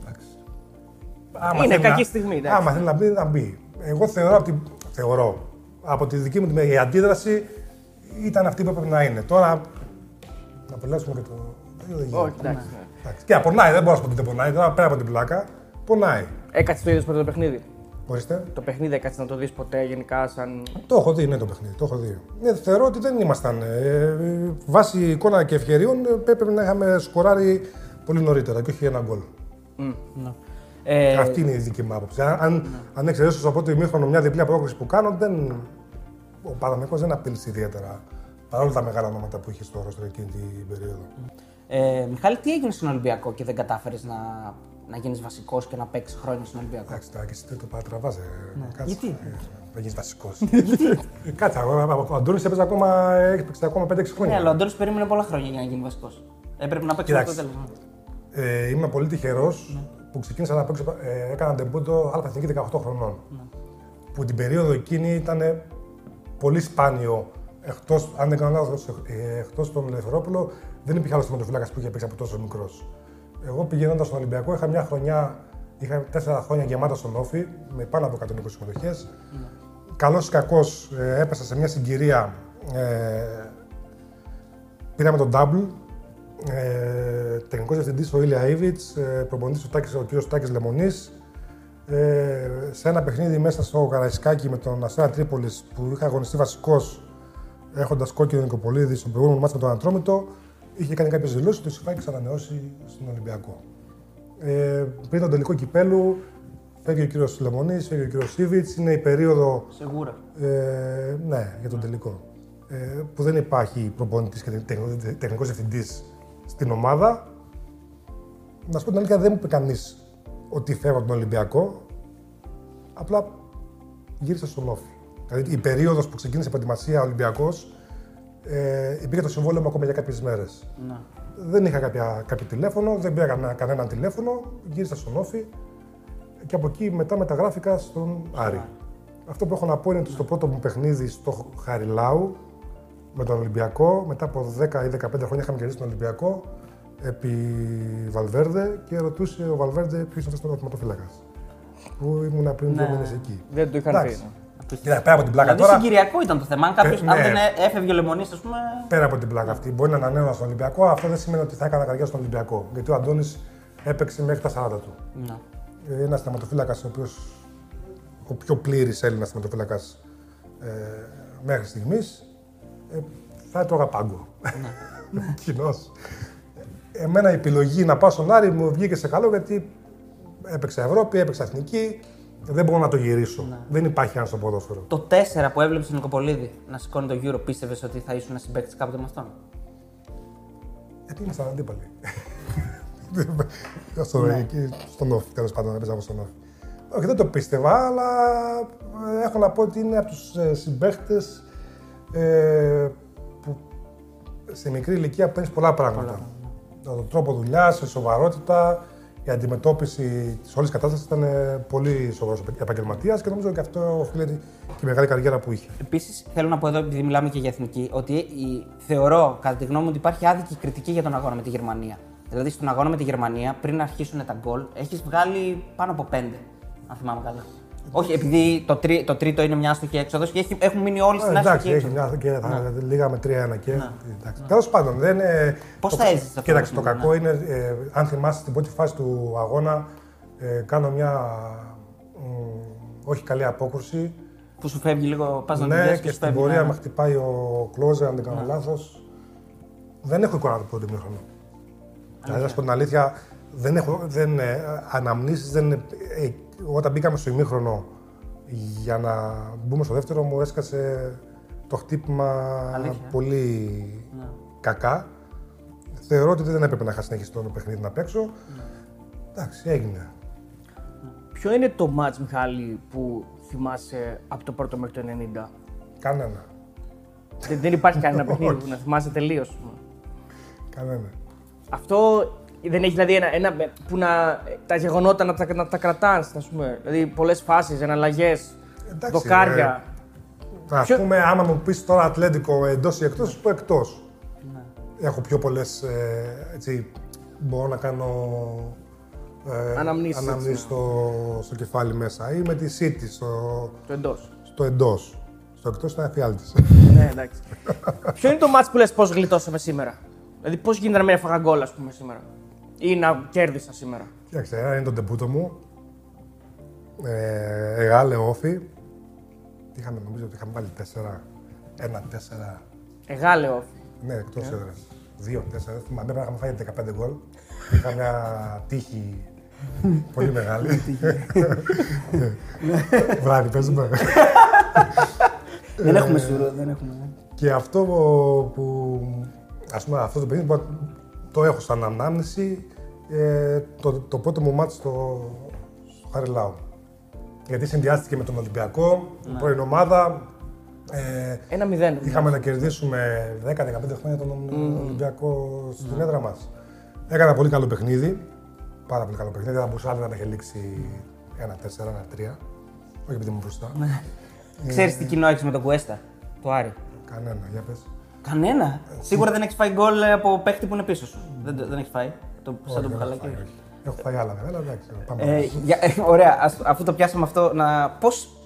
Mm. Είναι κακή να, στιγμή. Εντάξει. Άμα θέλει να μπει, να μπει. Εγώ θεωρώ από τη, θεωρώ, από τη δική μου η αντίδραση ήταν αυτή που έπρεπε να είναι. Τώρα, να πελάσουμε και το. Όχι, εντάξει. Και πονάει, δεν μπορώ να σου πω ότι δεν πονάει. Τώρα πέρα από την πλάκα, πονάει. Έκατσε το είδες ποτέ το παιχνίδι. Ορίστε. Το παιχνίδι έκατσε να το δεις ποτέ, γενικά σαν. Το έχω δει, ναι, το παιχνίδι. Το έχω δει. Ναι, θεωρώ ότι δεν ήμασταν. Ε, βάσει εικόνα και ευκαιριών έπρεπε να είχαμε σκοράρει πολύ νωρίτερα και όχι ένα γκολ. Mm, no. ε... Αυτή είναι η δική μου άποψη. Αν, no. αν εξαιρέσω από το ημίχρονο μια διπλή πρόκριση που κάνω, δεν... ο Παναθηναϊκός δεν απειλήσε ιδιαίτερα. Παρόλα τα μεγάλα ονόματα που είχε στο ρόστερ εκείνη την περίοδο. Ε, Μιχάλη, τι έγινε στον Ολυμπιακό και δεν κατάφερε να, να γίνει βασικό και να παίξει χρόνια στον Ολυμπιακό? Εντάξει, τώρα και δεν το παρατραβάζε. Ναι. Γιατί? Να γίνει βασικό. Κάτσε. Ο Αντούλης έπαιζε ακόμα, ακόμα πέντε έξι χρόνια. Ναι, αλλά ο Αντούλης περίμενε πολλά χρόνια για να γίνει βασικό. Έπρεπε να παίξει αυτό το τέλο. Ε, είμαι πολύ τυχερός ναι. που ξεκίνησα να παίξω. Ε, έκανα ντεμπούτο Αλφα Εθνική δεκαοκτώ χρονών. Ναι. Που την περίοδο εκείνη ήταν πολύ σπάνιο. Εκτός, αν δεν κάνω λάθος, εκτός τον Ελευθερόπουλο, δεν υπήρχε άλλος τερματοφύλακας που είχε παίξει από τόσο μικρός. Εγώ πηγαίνοντας στον Ολυμπιακό, είχα, μια χρονιά, είχα τέσσερα χρόνια γεμάτα στον ΟΦΗ, με πάνω από εκατόν είκοσι συμμετοχές. Mm. Καλός ή κακός, έπεσα σε μια συγκυρία. Ε, πήραμε τον double. Ε, τεχνικός διευθυντής ο Ήλια Ήβιτς, προπονητής ο, Τάκης, ο κ. Τάκης Λεμονής. Ε, σε ένα παιχνίδι μέσα στο Καραϊσκάκι με τον Αστέρα Τρίπολης που είχα αγωνιστεί βασικός. Έχοντας κόκκινο Νικοπολίδη στον προηγούμενο μάτι με τον Αντρόμητο, είχε κάνει κάποιες δηλώσεις ότι ο Σηφάκης θα ανανεώσει στον Ολυμπιακό. Ε, πριν τον τελικό κυπέλου, φεύγει ο κύριος Λεμονής, φεύγει ο κύριος Σίβιτς, είναι η περίοδο. Σίγουρα. Ε, ναι, για τον τελικό. Ε, που δεν υπάρχει προπονητής και τεχνικός διευθυντής στην ομάδα. Να σου πω την αλήθεια, δεν μου είπε κανείς ότι φεύγω από τον Ολυμπιακό. Απλά γύρισα στον Όφη. Δηλαδή, η περίοδος που ξεκίνησε η προετοιμασία Ολυμπιακός, ε, υπήρχε το συμβόλαιο μου ακόμα για κάποιες μέρες. Να. Δεν είχα κάποια, κάποιο τηλέφωνο, δεν πήρα κανένα, κανένα τηλέφωνο, γύρισα στον Όφη και από εκεί μετά μεταγράφηκα στον Άρη. Να. Αυτό που έχω να πω είναι ότι στο πρώτο μου παιχνίδι στο Χαριλάου με τον Ολυμπιακό, μετά από δέκα ή δεκαπέντε χρόνια είχαμε κερδίσει τον Ολυμπιακό επί Βαλβέρντε και ρωτούσε ο Βαλβέρντε ποιο ήταν αυτό ο τερματοφύλακα. Που ήμουν πριν δύο μήνες εκεί. Δεν το είχαν πει. Πέρα από την πλάκα δηλαδή, τώρα. Συγκυριακό ήταν το θέμα. Αν κάποιος ε, ναι. δεν έφευγε ο Λεμονής, ας πούμε. Πέρα από την πλάκα αυτή. Μπορεί να ανανέωνα στον Ολυμπιακό, αυτό δεν σημαίνει ότι θα έκανα καριέρα στον Ολυμπιακό. Γιατί ο Αντώνης έπαιξε μέχρι τα σαράντα του. Ναι. Ένας τερματοφύλακας, ο οποίος. Ο πιο πλήρης Έλληνας τερματοφύλακας ε, μέχρι στιγμής. Ε, θα έτρωγα πάγκο. Ναι. Κοινώς. Εμένα η επιλογή να πάω στον Άρη μου βγήκε σε καλό γιατί έπαιξε Ευρώπη, έπαιξε Εθνική. Δεν μπορώ να το γυρίσω. Ναι. Δεν υπάρχει ένα στο ποδόσφαιρο. Το τέσσερα που έβλεπε τον Νικοπολίδη να σηκώνει το γύρο, πίστευε ότι θα ήσουν να συμπαίκτης κάποτε με αυτόν? Γιατί ήμασταν αντίπαλοι. Στον Όφη, τέλος πάντων, έπαιζα από στον Όφη. Όχι, δεν το πίστευα, αλλά έχω να πω ότι είναι από τους συμπαίκτες ε, που σε μικρή ηλικία παίρνει πολλά πράγματα. Πολλά. Τον τρόπο δουλειάς, η σοβαρότητα. Η αντιμετώπιση τη όλη κατάσταση ήταν πολύ σοβαρό επαγγελματίας και νομίζω ότι αυτό οφείλεται και η μεγάλη καριέρα που είχε. Επίσης, θέλω να πω εδώ, επειδή μιλάμε και για εθνική, ότι η... θεωρώ, κατά τη γνώμη μου, ότι υπάρχει άδικη κριτική για τον αγώνα με τη Γερμανία. Δηλαδή, στον αγώνα με τη Γερμανία, πριν αρχίσουν τα γκολ, έχει βγάλει πάνω από πέντε, αν θυμάμαι καλά. Όχι, επειδή το, τρί, το τρίτο είναι μια άστοχη έξοδος και έχει, έχουν μείνει όλοι ε, στην άστοχη έξοδο. Εντάξει, έχει μια και λίγαμε τρία ένα και. Τέλος πάντων, δεν είναι. Πώς θα έζησε αυτό. Κοίταξε, το κακό είναι, ε, αν θυμάστε στην πρώτη φάση του αγώνα, ε, κάνω μια μ, όχι καλή απόκρουση. Που σου φεύγει λίγο, πας να μιλήσεις. Ναι, και στην πορεία με χτυπάει ο Κλόζερ, αν δεν κάνω λάθος. Δεν έχω εικόνα από το πρώτο μήχρονο. Δηλαδή, να σου πω την αλήθεια, δεν έχω δεν, ε, αναμνήσεις, δεν, ε, ε, όταν μπήκαμε στο ημίχρονο για να μπούμε στο δεύτερο, μου έσκασε το χτύπημα αλήθεια. Πολύ ναι. Κακά. Θεωρώ ότι δεν έπρεπε να είχα συνεχίσει το παιχνίδι να παίξω. Ναι. Εντάξει, έγινε. Ποιο είναι το μάτς, Μιχάλη, που θυμάσαι από το πρώτο μέχρι το ενενήντα? Κανένα. Δεν, δεν υπάρχει κανένα παιχνίδι που να θυμάσαι τελείως. Κανένα. Αυτό δεν έχει δηλαδή ένα, ένα που να, τα γεγονότα να τα, να τα κρατάς, ας πούμε. Δηλαδή πολλές φάσεις, εναλλαγές, δοκάρια. Ε, ας Ποιο... πούμε, άμα μου πεις τώρα Ατλέτικο εντός ή εκτός, σου πω εκτός. Ναι. Έχω πιο πολλές, ε, έτσι, μπορώ να κάνω ε, αναμνήσεις, αναμνήσεις στο, στο κεφάλι μέσα. Ή με τη City στο, το εντός. στο εντός. Στο εκτός ήταν εφιάλτης. Ναι, εντάξει. Ποιο είναι το μάτς που λες πώς γλιτώσαμε σήμερα? Δηλαδή, πώς γίνεται να μην έφαγα γκολ, ας πούμε, σήμερα, ή να κέρδισα σήμερα? Κοιτάξτε, ένα είναι το ντεμπούτο μου. Ε, Εγάλε, όφη. Τι είχαμε, νομίζω ότι είχαμε πάλι τέσσερα. Ένα, τέσσερα. Εγάλε, όφη. Ναι, εκτός έδρα. Δύο, τέσσερα. Θυμάμαι, πρέπει να είχαμε φάει δεκαπέντε γκολ. Είχα μια τύχη πολύ μεγάλη. Βράδυ, παίζουμε. Δεν έχουμε σούρο, δεν έχουμε. Και αυτό που. Ας πούμε, αυτό το παιχνίδι το έχω σαν ανάμνηση, ε, το, το πρώτο μου μάτς στο, στο Χαριλάου. Γιατί συνδυάστηκε με τον Ολυμπιακό, ναι. Πρώην ομάδα. Ε, ένα μηδέν. Είχαμε να κερδίσουμε δέκα με δεκαπέντε χρόνια τον mm. Ολυμπιακό στην έδρα μας. Έκανα πολύ καλό παιχνίδι. Πάρα πολύ καλό παιχνίδι. Θα μπορούσε να τα είχε λήξει ένα τέσσερα, ένα τρία. Όχι επειδή μου μπροστά. Ξέρεις τι κοινό έχεις με τον Κουέστα, το Άρη? Κανένα, για πες. Κανένα. Σίγουρα δεν έχει φάει γκολ από παίχτη που είναι πίσω σου. Δεν, δεν έχει φάει. Το, σαν τον Μπουχαλάκη. Έχω φάει άλλα, βέβαια, εντάξει. Ε, ε, για, ε, ωραία, ας, αφού το πιάσαμε αυτό, πώς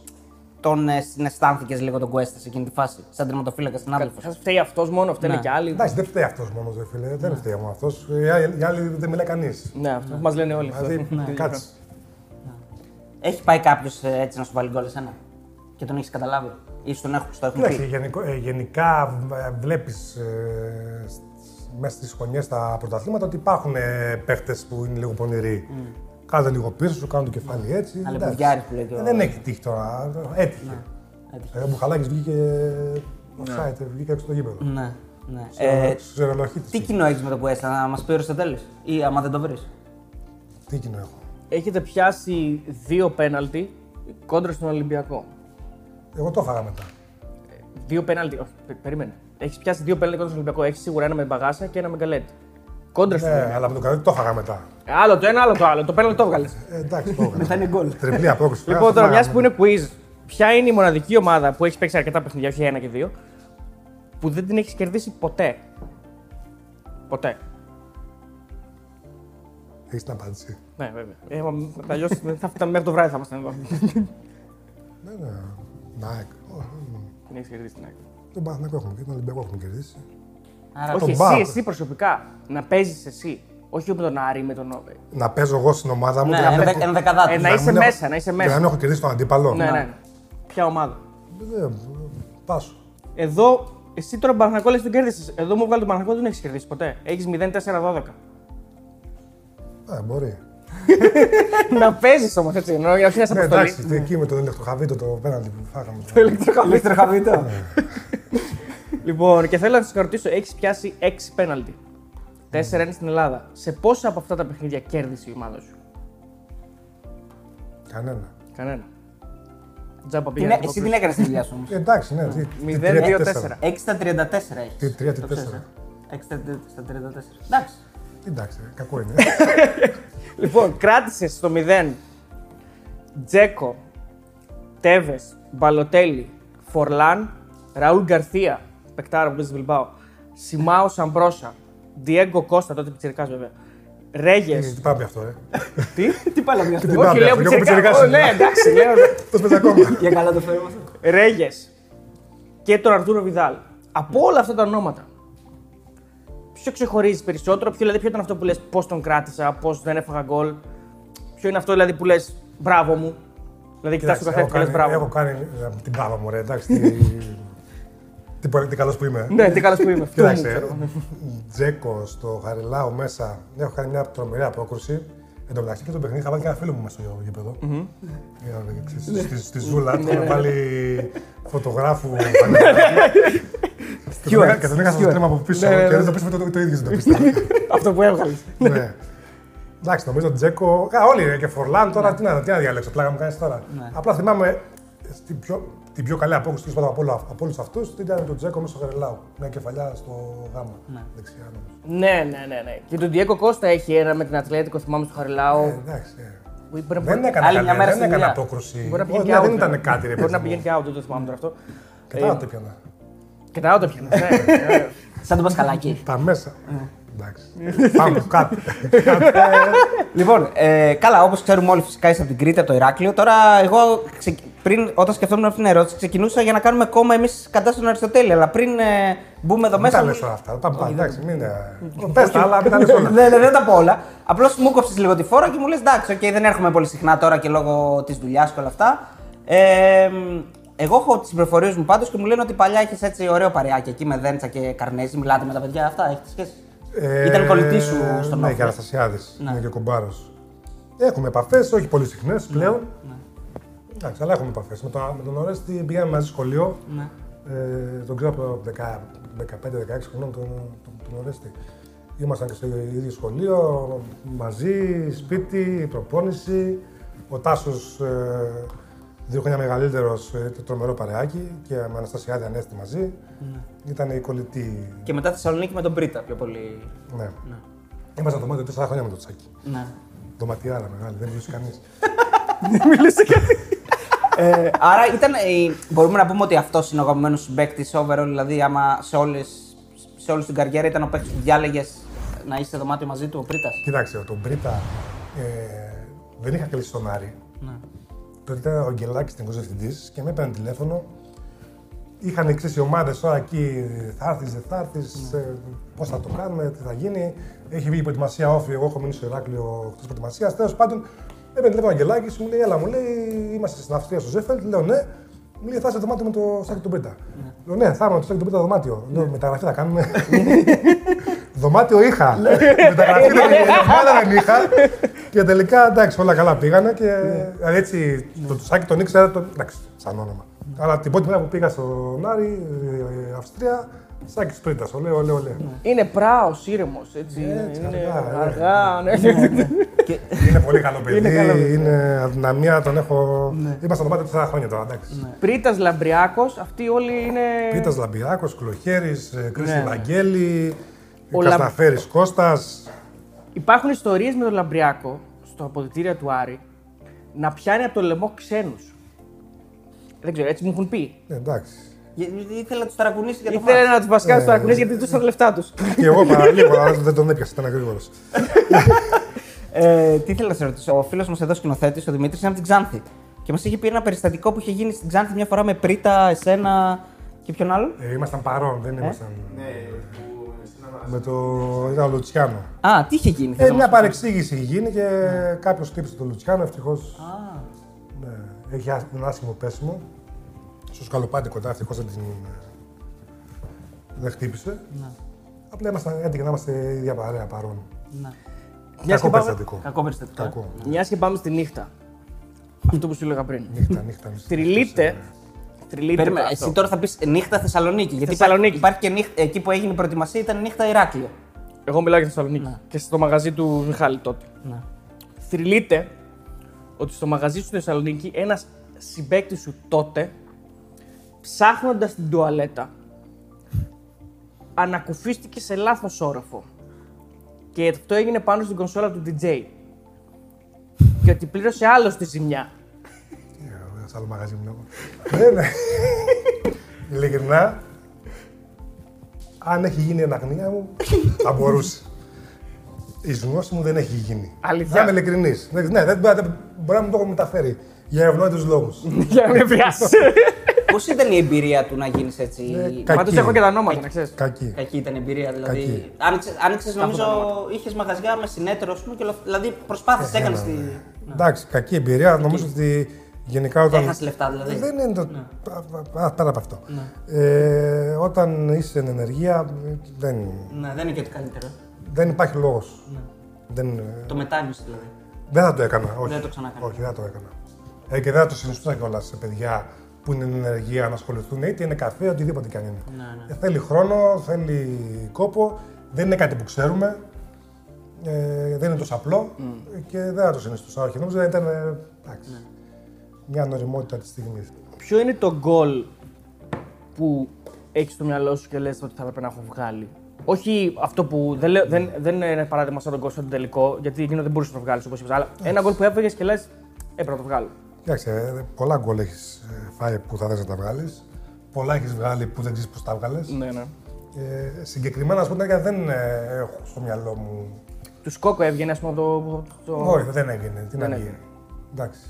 τον ε, συναισθάνθηκες λίγο τον Κουέστα σε εκείνη τη φάση, σαν τερματοφύλακα, συνάδελφος? Σας φταίει αυτός μόνο, φταίνε και άλλοι. Εντάξει, δεν φταίει αυτός μόνος, δε φίλε. Δεν φταίει μόνο αυτός. Οι άλλοι δεν μιλάει κανείς. Ναι, αυτό που μας λένε όλοι. Κάτσε. Έχει πάει κάποιος έτσι να σου βάλει γκολ εσένα και τον έχεις καταλάβει? Στον έχω, στον έχω Λέχι, γενικό, ε, γενικά βλέπεις ε, μέσα στις χρονιές στα πρωταθλήματα ότι υπάρχουν ε, παίχτες που είναι λίγο πονηροί. Mm. Κάζε λίγο πίσω, σου κάνουν το κεφάλι έτσι. Αλεπουδιάρης που λέει και ο... Δεν έχει τύχει τώρα, έτυχε. Ο Μπουχαλάκης βγήκε offside, βγήκε έξω το γήπεδο. Ναι, ναι. Ε, τι κοινό έχεις με το που έστειλε, να μας πει ο Ροστατέλης ή άμα δεν το βρεις? Τι κοινό έχω? Έχετε πιάσει δύο πέναλτι κόντρα στον Ολυμπιακό. Εγώ το έφαγα μετά. Δύο πέναλτι. Όχι, περίμενε. Έχει πιάσει δύο πέναλτι κόντρα στον Ολυμπιακό. Έχει σίγουρα ένα με Μπαγάσα και ένα με Καλέτ. Κόντρα στον Ολυμπιακό. Ναι, αλλά με τον Καλέτ το έφαγα μετά. Άλλο το ένα, άλλο το άλλο. Το πέναλτι το έβγαλε. Εντάξει, το έβγαλε. Μετά είναι γκολ. Τριπλή απόκριση. Λοιπόν, τώρα μια που είναι quiz, ποια είναι η μοναδική ομάδα που έχει παίξει αρκετά παιχνίδια, όχι ένα και δύο, που δεν την έχει κερδίσει ποτέ? Ποτέ. Έχει την απάντηση? Ναι, βέβαια. Αλλιώ θα φτάνουμε μέχρι το βράδυ θα ήμασταν εδώ. Ναι, ναι. ΝΑΕΚ. Την έχεις κερδίσει την ΝΑΕΚ? Τον Παναθηναϊκό έχουμε κερδίσει, τον Ολυμπιακό έχουμε κερδίσει. Άρα, όχι εσύ, μπα... εσύ προσωπικά, να παίζεις εσύ, όχι με τον Άρη, με τον Όβε. Να παίζω εγώ στην ομάδα μου. Ναι, ένα δεκαδάτη. Να, δεκαδά... ε, να, να είσαι μέσα, έχω... να είσαι μέσα. Και να μην έχω κερδίσει τον αντίπαλο. Ναι, ναι, ναι. Ποια ομάδα? Δεν... Τάσο. Εδώ, εσύ τώρα τον Παναθηναϊκό λες τον κέρδισες. Εδώ μου βγάλει τον Παναθηναϊκό, δεν έχεις κερδίσει ποτέ. Έχεις μηδέν τέσσερα δώδεκα. Ναι, μπορεί. Να παίζει όμω έτσι, ενώ για να σε αποστολή. Εντάξει, εκεί με το ηλεκτροχαβίτο το πέναντι που φάγαμε. Το ηλεκτροχαβίτο. Λοιπόν, και θέλω να σα ρωτήσω, έχει πιάσει έξι πέναλτι. τέσσερα ένα στην Ελλάδα. Σε πόσα από αυτά τα παιχνίδια κέρδισε η ομάδα σου? Κανένα. Κανένα. Τζάμπα πήγαινε. Εσύ την έκανε τη δουλειά σου όμω. Εντάξει, ναι. μηδέν δύο τέσσερα. έξι στα τριάντα τέσσερα έχει. Τι τρία τέσσερα. έξι στα τριάντα τέσσερα. Εντάξει. Εντάξει, κακό είναι. Λοιπόν, κράτησες στο μηδέν Τζέκο, Τέβες, Μπαλοτέλη, Φορλάν, Ραούλ Γκαρθία, παικτάρα που παίζει Βιλμπάο, Σιμάο Σαμπρόσα, Διέγκο Κώστα, τότε πιτσιρικάς βέβαια, Ρέγες. Τι πάμε αυτό, ε. Τι, τι πάμε αυτό. Όχι, λέω πιτσερικά. Ναι, εντάξει, λέω. Το σπες ακόμα. Για καλά το φέρουμε αυτό. Ρέγες και τον Αρτούρο Βιδάλ. Από όλα αυτά τα ονόματα, ποιο ξεχωρίζει περισσότερο, ποιο, δηλαδή, ποιο ήταν αυτό που λες πώς τον κράτησα, πώς δεν έφαγα γκολ, ποιο είναι αυτό δηλαδή, που λες μπράβο μου. Δηλαδή, κοιτάς τον καθένα και λες μπράβο. Έχω κάνει την μπράβα μου, ρε, εντάξει. Τι καλό που είμαι. Ναι, τι καλό που είμαι. Κοιτάξτε, Τζέκο, το Χαριλάου μέσα. Έχω κάνει μια τρομερή απόκρουση. Εν τω μεταξύ και το παιχνίδι είχα βάλει και ένα φίλο μου μέσα στο γήπεδο. Στη Ζούλα, του είχα βάλει φωτογράφου. Καθενέχασα το στρέμμα από πίσω και δεν το πίστευε το ίδιο δεν το πίστευε. Αυτό που έβγαλε. Εντάξει, νομίζω ότι Τζέκο. Όλοι και Φορλάν τώρα τι να διαλέξω, πλάκα μου κάνει τώρα. Απλά θυμάμαι. Την πιο καλή απόκριση του από, από όλου αυτού ήταν το Τζέκο μέσα στο Χαριλάου. Μια κεφαλιά στο γάμα. Ναι. Δεξιά, ναι, ναι, ναι, ναι. Και τον Ντιέκο Κώστα έχει ένα με την Ατλέτικο, θυμάμαι στο Χαριλάου. Ε, εντάξει. Μπορεί, δεν έκανε απόκριση. Δεν ήταν κάτι ρε. Μπορεί να πηγαίνει και out, δεν το θυμάμαι τώρα αυτό. Κατάω το πιανά. Κατάω το πιανά. Σαν τον Πασχαλάκη. Τα μέσα. Πάμε κάτω. Λοιπόν, καλά, όπως ξέρουμε όλοι, φυσικά είσαι από την Κρήτη, από το Ηράκλειο. Τώρα, εγώ πριν, όταν σκεφτόμουν αυτή την ερώτηση, ξεκινούσα για να κάνουμε κόμμα εμείς κατά στον Αριστοτέλη. Αλλά πριν μπούμε εδώ μέσα. Δεν τα λες όλα αυτά. Τα πάμε. Εντάξει, μην πες τα, αλλά μην τα λες όλα. Δεν τα πω όλα. Απλώς μου κόψεις λίγο τη φόρα και μου λες εντάξει, δεν έρχομαι πολύ συχνά τώρα και λόγω της δουλειάς και όλα αυτά. Εγώ έχω τις πληροφορίες μου πάντως και μου λένε ότι παλιά έχεις έτσι ωραίο παρεάκι εκεί με Δέντσα και Καρνέζη. Μιλάτε με τα παιδιά αυτά, έχετε σχέση. Ε, ήταν κολλητή σου στον Όφη. Ναι, και Αναστασιάδης, ναι, και ο Κομπάρος. Έχουμε επαφές, όχι πολύ συχνές πλέον. Ναι. Εντάξει, αλλά έχουμε επαφές. Με, το, με τον Ορέστη πήγαμε μαζί στο σχολείο. Ναι. Ε, τον ξέρω από δεκαπέντε δεκαέξι χρονών τον, τον, τον Ορέστη. Ήμασταν και στο ίδιο σχολείο, μαζί, σπίτι, προπόνηση. Ο Τάσος, ε, δύο χρόνια μεγαλύτερος, το τρομερό παρεάκι και με Αναστασιάδη Ανέστη μαζί. Mm. Ήταν η κολλητή. Και μετά Θεσσαλονίκη με τον Πρίτα πιο πολύ. Ναι. Ναι. Ήμασταν δωμάτιο τέσσερα χρόνια με τον Τσάκη. Ναι. Δωματιάρα μεγάλη, δεν μιλούσε κανείς. Δεν μιλούσε κανείς. ε, άρα ήταν, ε, μπορούμε να πούμε ότι αυτός είναι ο αγαπημένος συμπαίκτης overall, δηλαδή άμα σε όλες, σε όλες την καριέρα ήταν ο παίκτης που διάλεγες να είσαι δωμάτιο μαζί του, ο Πρίτας. Κοιτάξτε, τον Πρίτα ε, δεν είχα κλείσει τον Άρη. Ναι. Τότε ήταν ο Γκελάκης τεχνικός διευθυντής και με έπαιρνε τηλέφωνο. Είχαν εξής οι ομάδες τώρα εκεί, θα έρθεις, δεν θα έρθεις, mm. πώς θα το κάνουμε, τι θα γίνει. Έχει βγει η προετοιμασία όφη, εγώ έχω μείνει στο Ηράκλειο εκτός προετοιμασίας. Τέλος πάντων, έπαιρνε τηλέφωνο ο Γκελάκης, μου λέει: Έλα, μου λέει, είμαστε στην Αυστρία στο Ζέφελντ. Λέω: Ναι, μου λέει: Θα είσαι δωμάτιο με το Στάκη του Πρίτα. Mm. Λέω: Ναι, θα είμαι με το Στάκη του Πρίτα δωμάτιο. Mm. Λέω: Μεταγραφή θα κάνουμε. Δωμάτιο είχα. Μεταγραφή δεν είχα. Και τελικά εντάξει, όλα καλά πήγανε και yeah. έτσι yeah. το Τσάκη τον ήξερα, τον... εντάξει, σαν όνομα. Yeah. Αλλά την πρώτη μέρα που πήγα στον Άρη, η Αυστρία, Σάκης Πρίτας, ολέ, ολέ, ολέ. Yeah. Είναι πράος, ήρεμος, έτσι, έτσι είναι αργά, αργά ναι. Ναι. Και... είναι πολύ καλό παιδί, είναι, καλό παιδί. Είναι αδυναμία, τον έχω, yeah. είμαστε στο μάτι τέσσερα χρόνια τώρα, εντάξει. Yeah. Πρίτας, Λαμπριάκος, αυτοί όλοι είναι... Πρίτας, Λαμπριάκος, Κλοχέρης, Κρίστη Βαγγέλη, yeah. Κασταφέρης Λα... Κώστας. Υπάρχουν ιστορίες με τον Λαμπριάκο στο αποδυτήριο του Άρη να πιάνει από το λαιμό ξένους. Δεν ξέρω, έτσι μου έχουν πει. Ε, εντάξει. Ήθελε να τους ταρακουνήσει για το φάσμα. Ήθελε να τους βασικά ε, ταρακουνήσει ε, γιατί τους τα λεφτά τους. Και εγώ παραλίγο, αλλά δεν τον έπιασε, ήταν αγρήγορος. ε, τι ήθελα να σε ρωτήσω. Ο φίλος μας εδώ σκηνοθέτης, ο Δημήτρης, είναι από την Ξάνθη. Και μας είχε πει ένα περιστατικό που είχε γίνει στην Ξάνθη μια φορά με Πρίτα, εσένα και ποιον άλλον. Ε, ήμασταν παρόν, δεν ήμασταν. Ε? Ε, με τον Λουτσιάνο. Α, τι είχε γίνει. Ε, μια παρεξήγηση είχε γίνει και ναι. κάποιος χτύπησε τον Λουτσιάνο, ευτυχώς. Α. Ναι, έχει ένα άσχημο πέσιμο. Στο σκαλοπάτι κοντά, ευτυχώς δεν την. Δεν χτύπησε. Ναι. Απλά ήμασταν έτοιμοι να είμαστε η ίδια παρέα παρόν. Ναι. Κακό περιστατικό. Κακό περιστατικό. Μια και πάμε στη νύχτα. Αυτό που σου έλεγα πριν. Νύχτα, νύχτα. Τριλείτε. Περίμε, εσύ τώρα θα πεις νύχτα Θεσσαλονίκη. Γιατί Θεσσαλονίκη. Υπάρχει και νύχτα, εκεί που έγινε η προετοιμασία ήταν νύχτα Ηράκλειο. Εγώ μιλάω για Θεσσαλονίκη. Να. Και στο μαγαζί του Μιχάλη τότε. Να. Θρυλείται ότι στο μαγαζί του Θεσσαλονίκη ένας συμπαίκτης σου τότε, ψάχνοντας την τουαλέτα, ανακουφίστηκε σε λάθος όροφο. Και αυτό έγινε πάνω στην κονσόλα του ντι τζέι. Και ότι πλήρωσε άλλος τη ζημιά. Σ' άλλο μαγαζί μου λέγω. Ναι, ναι. Ειλικρινά, αν έχει γίνει η αναγνία μου, θα μπορούσε. Η γνώση μου δεν έχει γίνει. Αλήθεια. Να είμαι ειλικρινής. Ναι, δεν μπορεί να μου το έχω μεταφέρει. Για ευνόητους λόγους. Για ευνόητους. Πώς ήταν η εμπειρία του να γίνεις έτσι. Πάντως έχω και τα νόματα, να ξέρεις. Κακή. Κακή ήταν η εμπειρία. Δηλαδή. Άνοιξες, νομίζω, είχες μαγαζιά με συνέτερο, ας πούμε, δηλαδή προσπάθησες, έκανες τη. Εντάξει, κακή εμπειρία. Νομίζω ότι γενικά όταν. Έχασες λεφτά, δηλαδή. Δεν είναι το. Πέρα από αυτό. Όταν είσαι εν ενεργεία. Δεν είναι και το καλύτερο. Δεν υπάρχει λόγος. Το μετάνιωσες, δηλαδή. Δεν θα το έκανα. Δεν το ξανακάνα. Όχι, δεν το έκανα. Ε, και δεν θα το συνιστούσα κιόλας σε παιδιά που είναι εν ενεργεία να ασχοληθούν, είτε είναι καφέ, οτιδήποτε κι αν είναι. Ναι, ναι. Ε, θέλει χρόνο, θέλει κόπο, δεν είναι κάτι που ξέρουμε, ε, δεν είναι τόσο απλό mm. και δεν θα το συνιστούσα. Όχι, νομίζω ήταν ε, εντάξει, ναι. μια νοημότητα τη στιγμή. Ποιο είναι το γκολ που έχεις στο μυαλό σου και λες ότι θα έπρεπε να έχω βγάλει? Όχι αυτό που. Δεν, λέω, δεν, δεν είναι παράδειγμα σαν τον Κώστα τον τελικό, γιατί εκείνο δεν μπορούσε να το βγάλει όπως είπες, αλλά ένα γκολ που έφεγες και λες. Έπρεπε να το βγάλω. Κοιτάξτε, ε, πολλά γκολ έχεις φάει που θα δες να τα βγάλεις. Πολλά έχεις βγάλει που δεν ξέρεις πώς τα βγάλες. Ναι, ναι. Ε, συγκεκριμένα, ας πούμε, δεν ε, έχω στο μυαλό μου. Του Σκόκο έβγαινε, ας πούμε, το. το... Όχι, δεν έγινε. Τι δεν να γίνει. Εντάξει.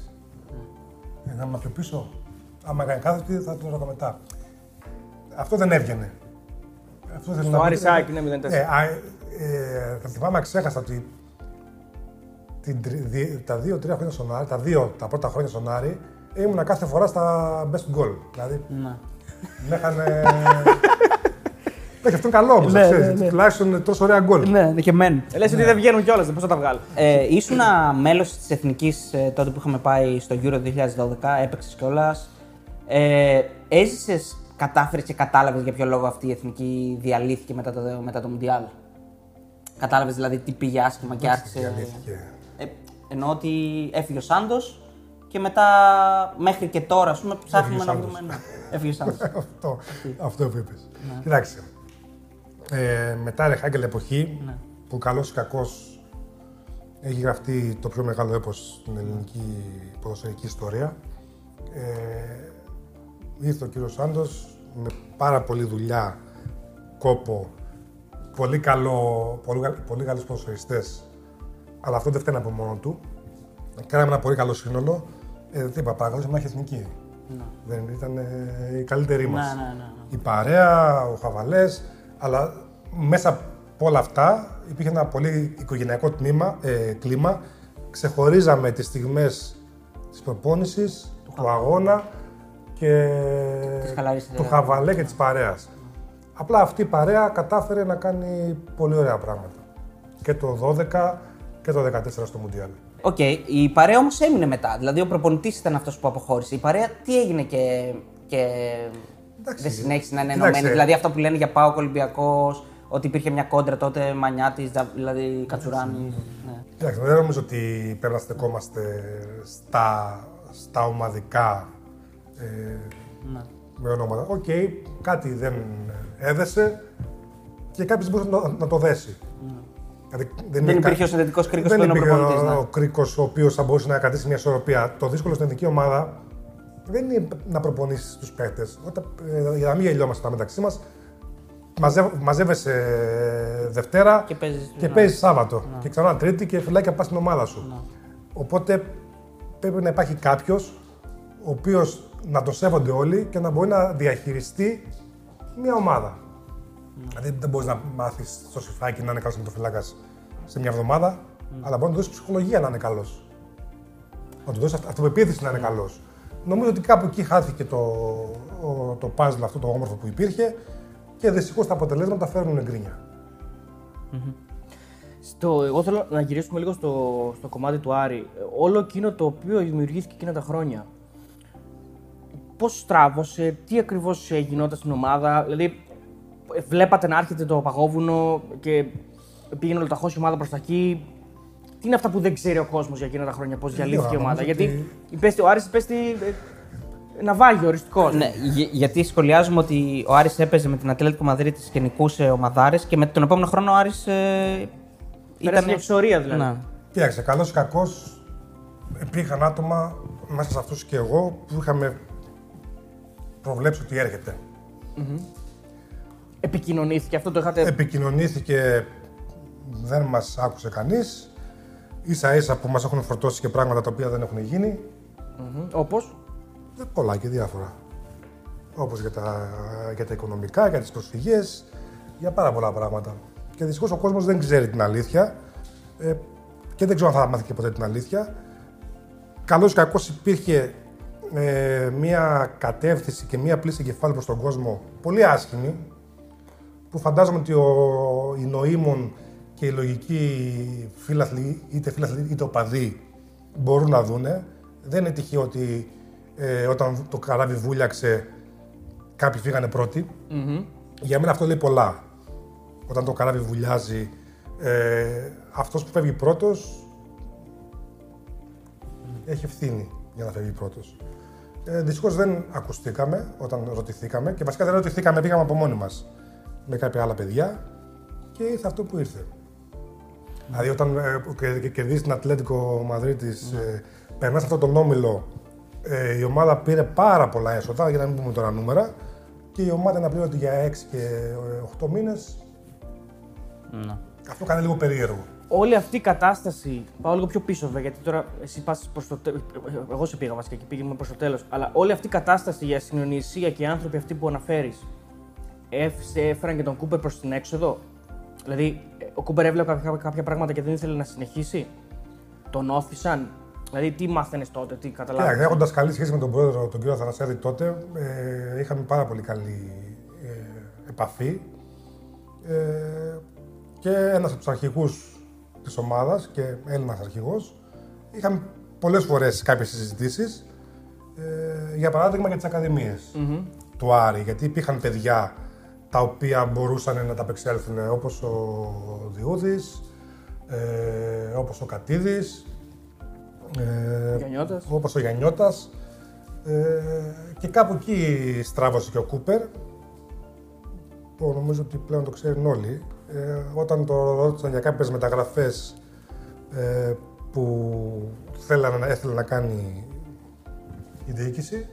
Mm. Ε, να είμαι πιο πίσω. Άμα έκανε κάθετη, θα το ρωτώ μετά. Αυτό δεν έβγαινε. Αυτό δεν έβγαινε. Ο Άρης Άκη είναι μηδέν τέσσερα. Ναι, θα θυμάμαι, ξέχασα ότι. Τα δύο-τρία χρόνια στον Άρη, τα δύο τα πρώτα χρόνια στον Άρη, ήμουνα κάθε φορά στα best goal. Δηλαδή. Να. Με έχανε. Όχι, αυτό είναι καλό όμω. Τουλάχιστον τόσο ωραία goal. Ναι, και μεν. Λες ότι δεν βγαίνουν κιόλας, δεν πώς θα τα βγάλω. Ήσουν μέλος της Εθνικής τότε που είχαμε πάει στο Euro δύο χιλιάδες δώδεκα, έπαιξες κιόλας. Έζησες, κατάφερες και κατάλαβες για ποιο λόγο αυτή η Εθνική διαλύθηκε μετά το Μουντιάλ? Κατάλαβες δηλαδή τι πήγε άσχημα και άρχισε. Εννοώ ότι έφυγε ο Σάντος και μετά μέχρι και τώρα, ας πούμε, ψάχνουμε να δούμε. Έφυγε ο Σάντος. Αυτό, αυτό που είπες. Ναι. Κοιτάξτε, ε, μετά Ρεχάγκελ εποχή, ναι. που καλός ή κακός έχει γραφτεί το πιο μεγάλο έπος στην ελληνική ποδοσφαιρική ιστορία, ε, ήρθε ο κύριος Σάντος με πάρα πολλή δουλειά, κόπο, πολύ, καλό, πολύ, πολύ καλούς ποδοσφαιριστές. Αλλά αυτό δεν φταίνει από μόνο του. Κάναμε ένα πολύ καλό σύνολο. Ε, δεν είπα, παρακαλούσαμε να έχει εθνική. No. Δεν ήταν ε, η καλύτερη no, μας. No, no, no. Η παρέα, ο χαβαλές. Αλλά μέσα από όλα αυτά υπήρχε ένα πολύ οικογενειακό τμήμα, ε, κλίμα. Ξεχωρίζαμε τις στιγμές της προπόνησης, του, του αγώνα και του χαβαλέ και της παρέας. No. Απλά αυτή η παρέα κατάφερε να κάνει πολύ ωραία πράγματα. Και το δώδεκα και το δεκατέσσερα στο Μουντιάλ. Οκ, okay, η παρέα όμως έμεινε μετά. Δηλαδή ο προπονητής ήταν αυτός που αποχώρησε. Η παρέα τι έγινε και, και... δεν συνέχισε να είναι ενωμένη? Δηλαδή αυτά που λένε για ΠΑΟΚ Ολυμπιακός, ότι υπήρχε μια κόντρα τότε Μανιάτης, δηλαδή Κατσουράνης. Κοιτάξτε, δεν νομίζω ότι πρέπει να στεκόμαστε στα, στα ομαδικά ε, ναι. με ονόματα. Οκ, okay, κάτι δεν έδεσε και κάποιος μπορούσε να, να το δέσει. Δηλαδή, δεν δεν υπήρχε κα... ο συνδετικός κρίκος που είναι ο προπονητής. Ναι. Ο κρίκος ο οποίος θα μπορούσε να κρατήσει μια ισορροπία. Το δύσκολο στην εθνική ομάδα δεν είναι να προπονήσεις τους παίκτες. Για να μην γελιόμαστε τα μεταξύ μας, μαζευ... μαζεύεσαι Δευτέρα και παίζεις, και παίζεις Σάββατο. Να. Και ξανά Τρίτη και φυλάκια πας στην ομάδα σου. Να. Οπότε πρέπει να υπάρχει κάποιος ο οποίος να το σέβονται όλοι και να μπορεί να διαχειριστεί μια ομάδα. Δηλαδή δεν μπορείς να μάθεις στο Σηφάκι να είναι καλός τερματοφυλάκας σε μια εβδομάδα, mm. αλλά μπορεί να του δώσεις ψυχολογία να είναι καλός. Να του δώσεις αυτοπεποίθηση να είναι καλός. Νομίζω ότι κάπου εκεί χάθηκε το, το puzzle αυτό το όμορφο που υπήρχε και δυστυχώς τα αποτελέσματα φέρνουν εγκρίνια. Mm-hmm. Στο, εγώ θέλω να γυρίσουμε λίγο στο, στο κομμάτι του Άρη. Όλο εκείνο το οποίο δημιουργήθηκε εκείνα τα χρόνια. Πώς στράβωσε, τι ακριβώς γινόταν στην ομάδα, δηλαδή. Βλέπατε να άρχεται το παγόβουνο και πήγαινε ολοταχώς η ομάδα προς τα εκεί. Τι είναι αυτά που δεν ξέρει ο κόσμος για εκείνα τα χρόνια, πώς διαλύθηκε η ομάδα? Γιατί υπέστη, ο Άρης υπέστη ναυάγιο οριστικό. Ναι, για, γιατί σχολιάζουμε ότι ο Άρης έπαιζε με την Ατλέτικο Μαδρίτης και νικούσε ομαδάρες και με τον επόμενο χρόνο ο Άρης ε, ήταν μια εξορία δηλαδή. Ναι. Κοίταξε, καλός ή κακός υπήρχαν άτομα μέσα σε αυτούς και εγώ που είχαμε προβλέψει ότι έρχεται. Mm-hmm. Επικοινωνήθηκε, αυτό το είχατε... Επικοινωνήθηκε δεν μας άκουσε κανείς. Ίσα ίσα που μας έχουν φορτώσει και πράγματα τα οποία δεν έχουν γίνει. Mm-hmm. Όπως? Πολλά και διάφορα. Όπως για τα, για τα οικονομικά, για τις προσφυγές, για πάρα πολλά πράγματα. Και δυστυχώς ο κόσμος δεν ξέρει την αλήθεια ε, και δεν ξέρω αν θα μάθει και ποτέ την αλήθεια. Καλώς ή κακώς υπήρχε ε, μία κατεύθυνση και μία πλήση κεφάλι προς τον κόσμο πολύ άσχημη, που φαντάζομαι ότι ο, η νοήμων και η λογική φίλαθλοι, είτε φίλαθλοι είτε οπαδοί, μπορούν να δούνε. Δεν είναι τυχαίο ότι ε, όταν το καράβι βούλιαξε, κάποιοι φύγανε πρώτοι. Mm-hmm. Για μένα αυτό λέει πολλά. Όταν το καράβι βουλιάζει, ε, αυτός που φεύγει πρώτος έχει ευθύνη για να φεύγει πρώτος. Ε, δυστυχώς δεν ακουστήκαμε όταν ρωτηθήκαμε και βασικά δεν ρωτηθήκαμε, πήγαμε από μόνοι μας με κάποια άλλα παιδιά και ήρθε αυτό που ήρθε. Mm. Δηλαδή όταν ε, κερδίζει την Ατλέτικο Μαδρίτης, mm. ε, περνάς αυτόν τον όμιλο, ε, η ομάδα πήρε πάρα πολλά έσοδα, για να μην πούμε τώρα νούμερα, και η ομάδα αναπλήρωτη για έξι και οκτώ μήνες. Να. Αυτό κάνει λίγο περίεργο. Όλη αυτή η κατάσταση. Πάω λίγο πιο πίσω, βέβαια, γιατί τώρα εσύ πας προς το τέλος. Εγώ σε πήγα βασικά και πήγαμε προς το τέλος. Αλλά όλη αυτή η κατάσταση για συγκοινωνία και οι άνθρωποι αυτοί που αναφέρεις, έφεραν και τον Κούπερ προς την έξοδο. Δηλαδή, ο Κούπερ έβλεπε κάποια πράγματα και δεν ήθελε να συνεχίσει. Τον όφησαν. Δηλαδή, τι μάθαινες τότε, τι καταλάβαινες? Έχοντας καλή σχέση με τον πρόεδρο, τον κύριο Θανασιάδη, τότε ε, είχαμε πάρα πολύ καλή ε, επαφή. Ε, Και ένας από τους αρχηγούς της ομάδας και Έλληνας αρχηγός, είχαμε πολλές φορές κάποιες συζητήσεις, ε, για παράδειγμα για τις ακαδημίες mm-hmm. του Άρη, γιατί υπήρχαν παιδιά τα οποία μπορούσαν να τα απεξέλθουν, όπως ο Διούδης, ε, όπως ο Κατίδης, ε, όπως ο Γιαννιώτας, ε, και κάπου εκεί στράβωσε και ο Κούπερ, που νομίζω ότι πλέον το ξέρουν όλοι. Ε, όταν το ρώτησαν για κάποιες μεταγραφές ε, που θέλανε, έθελε να κάνει η διοίκηση,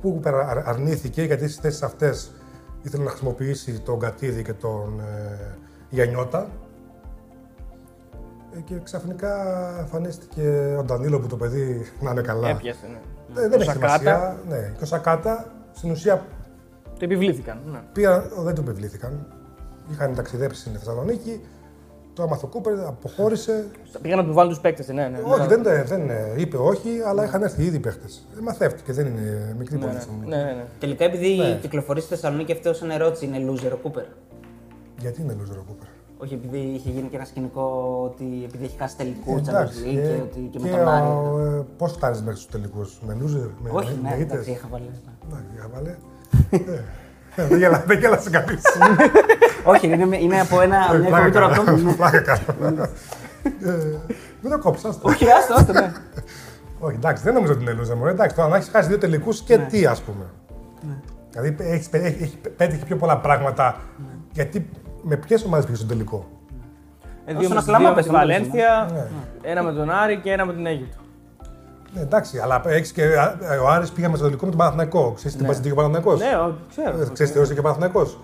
που αρνήθηκε γιατί στις θέσεις αυτές ήθελε να χρησιμοποιήσει τον Κατίδη και τον ε, Γιαννιώτα, ε, και ξαφνικά εμφανίστηκε ο Ντανίλο, που το παιδί να είναι καλά. Έπιασε, ναι. Ε, δεν έχει σημασία. Ναι. Και ο Σακάτα, στην ουσία... Το επιβλήθηκαν. Ναι. Πήγαν, δεν το επιβλήθηκαν. Είχαν ταξιδέψει στην Θεσσαλονίκη, το άμαθο Κούπερ, αποχώρησε. Πήγαν να επιβάλλουν τους παίκτες, ναι, ναι. Όχι, δεν, δεν είπε όχι, αλλά είχαν έρθει ήδη παίκτες. Μαθεύτηκε, δεν είναι μικρή ναι, πόλη. Ναι, ναι, ναι. Τελικά, επειδή ναι. κυκλοφορεί στη Θεσσαλονίκη, αυτό σαν ερώτηση είναι loser ο Κούπερ? Γιατί είναι loser ο Κούπερ? Όχι, επειδή είχε γίνει και ένα σκηνικό ότι επειδή έχει χάσει τελικούς, εντάξει, και, και, και, και με τον Άρη. Ο... Πώς φτάνεις μέχρι στους τελικούς, με loser, με ήττες? Όχι, ναι, εντάξει, είχα βάλει. Δεν γέλασε κανείς. Όχι, είναι από ένα κομπύτερο αυτό που... Πλάκα κάνω. Μην το κόψεις, άστο. Όχι, άστο, άστο, ναι. Όχι, εντάξει, δεν νομίζω ότι είναι λούζα, μωρέ. Εντάξει, τώρα να έχεις χάσει δύο τελικούς και τι, ας πούμε. Δηλαδή, πέτυχε πιο πολλά πράγματα, γιατί με ποιες ομάδες πήγες στον τελικό? Δύο με την Βαλένθια, ένα με τον Άρη και ένα με την Αίγυπτο. Ναι, εντάξει, αλλά και ο Άρης πήγαμε στο τελικό με τον Παναθηναϊκό. Ξέρεις τι μας ζητεί και ο Παναθηναϊκός? Ναι, ξέρω. Ξέρεις τι ρωτήσε και ο Παναθηναϊκός.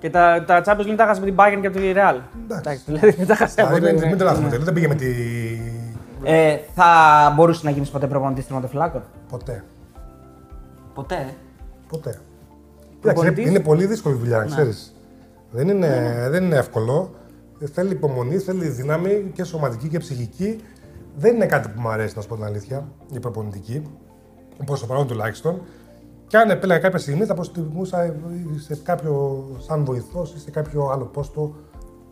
Και τα, τα Champions League τα χάσαμε την Bayern και από τη Real. Εντάξει. Δηλαδή δεν τα χάσαμε. Μην το λάθουμε, δεν πήγε με τη... Ε, θα μπορούσε να γίνεις ποτέ προπονητής τερματοφυλάκων? Ποτέ. Ποτέ. Ποτέ. Κοιτάξτε, είναι πολύ δύσκολη δουλειά, ξέρεις. Δεν είναι εύκολο. Θέλει υπομονή, θέλει δύναμη και σωματική και ψυχική. Δεν είναι κάτι που μου αρέσει, να σου πω την αλήθεια, η προπονητική, προς το παρόν τουλάχιστον. Και αν επέλεγα κάποια στιγμή, θα προτιμούσα σε κάποιο σαν βοηθός ή σε κάποιο άλλο πόστο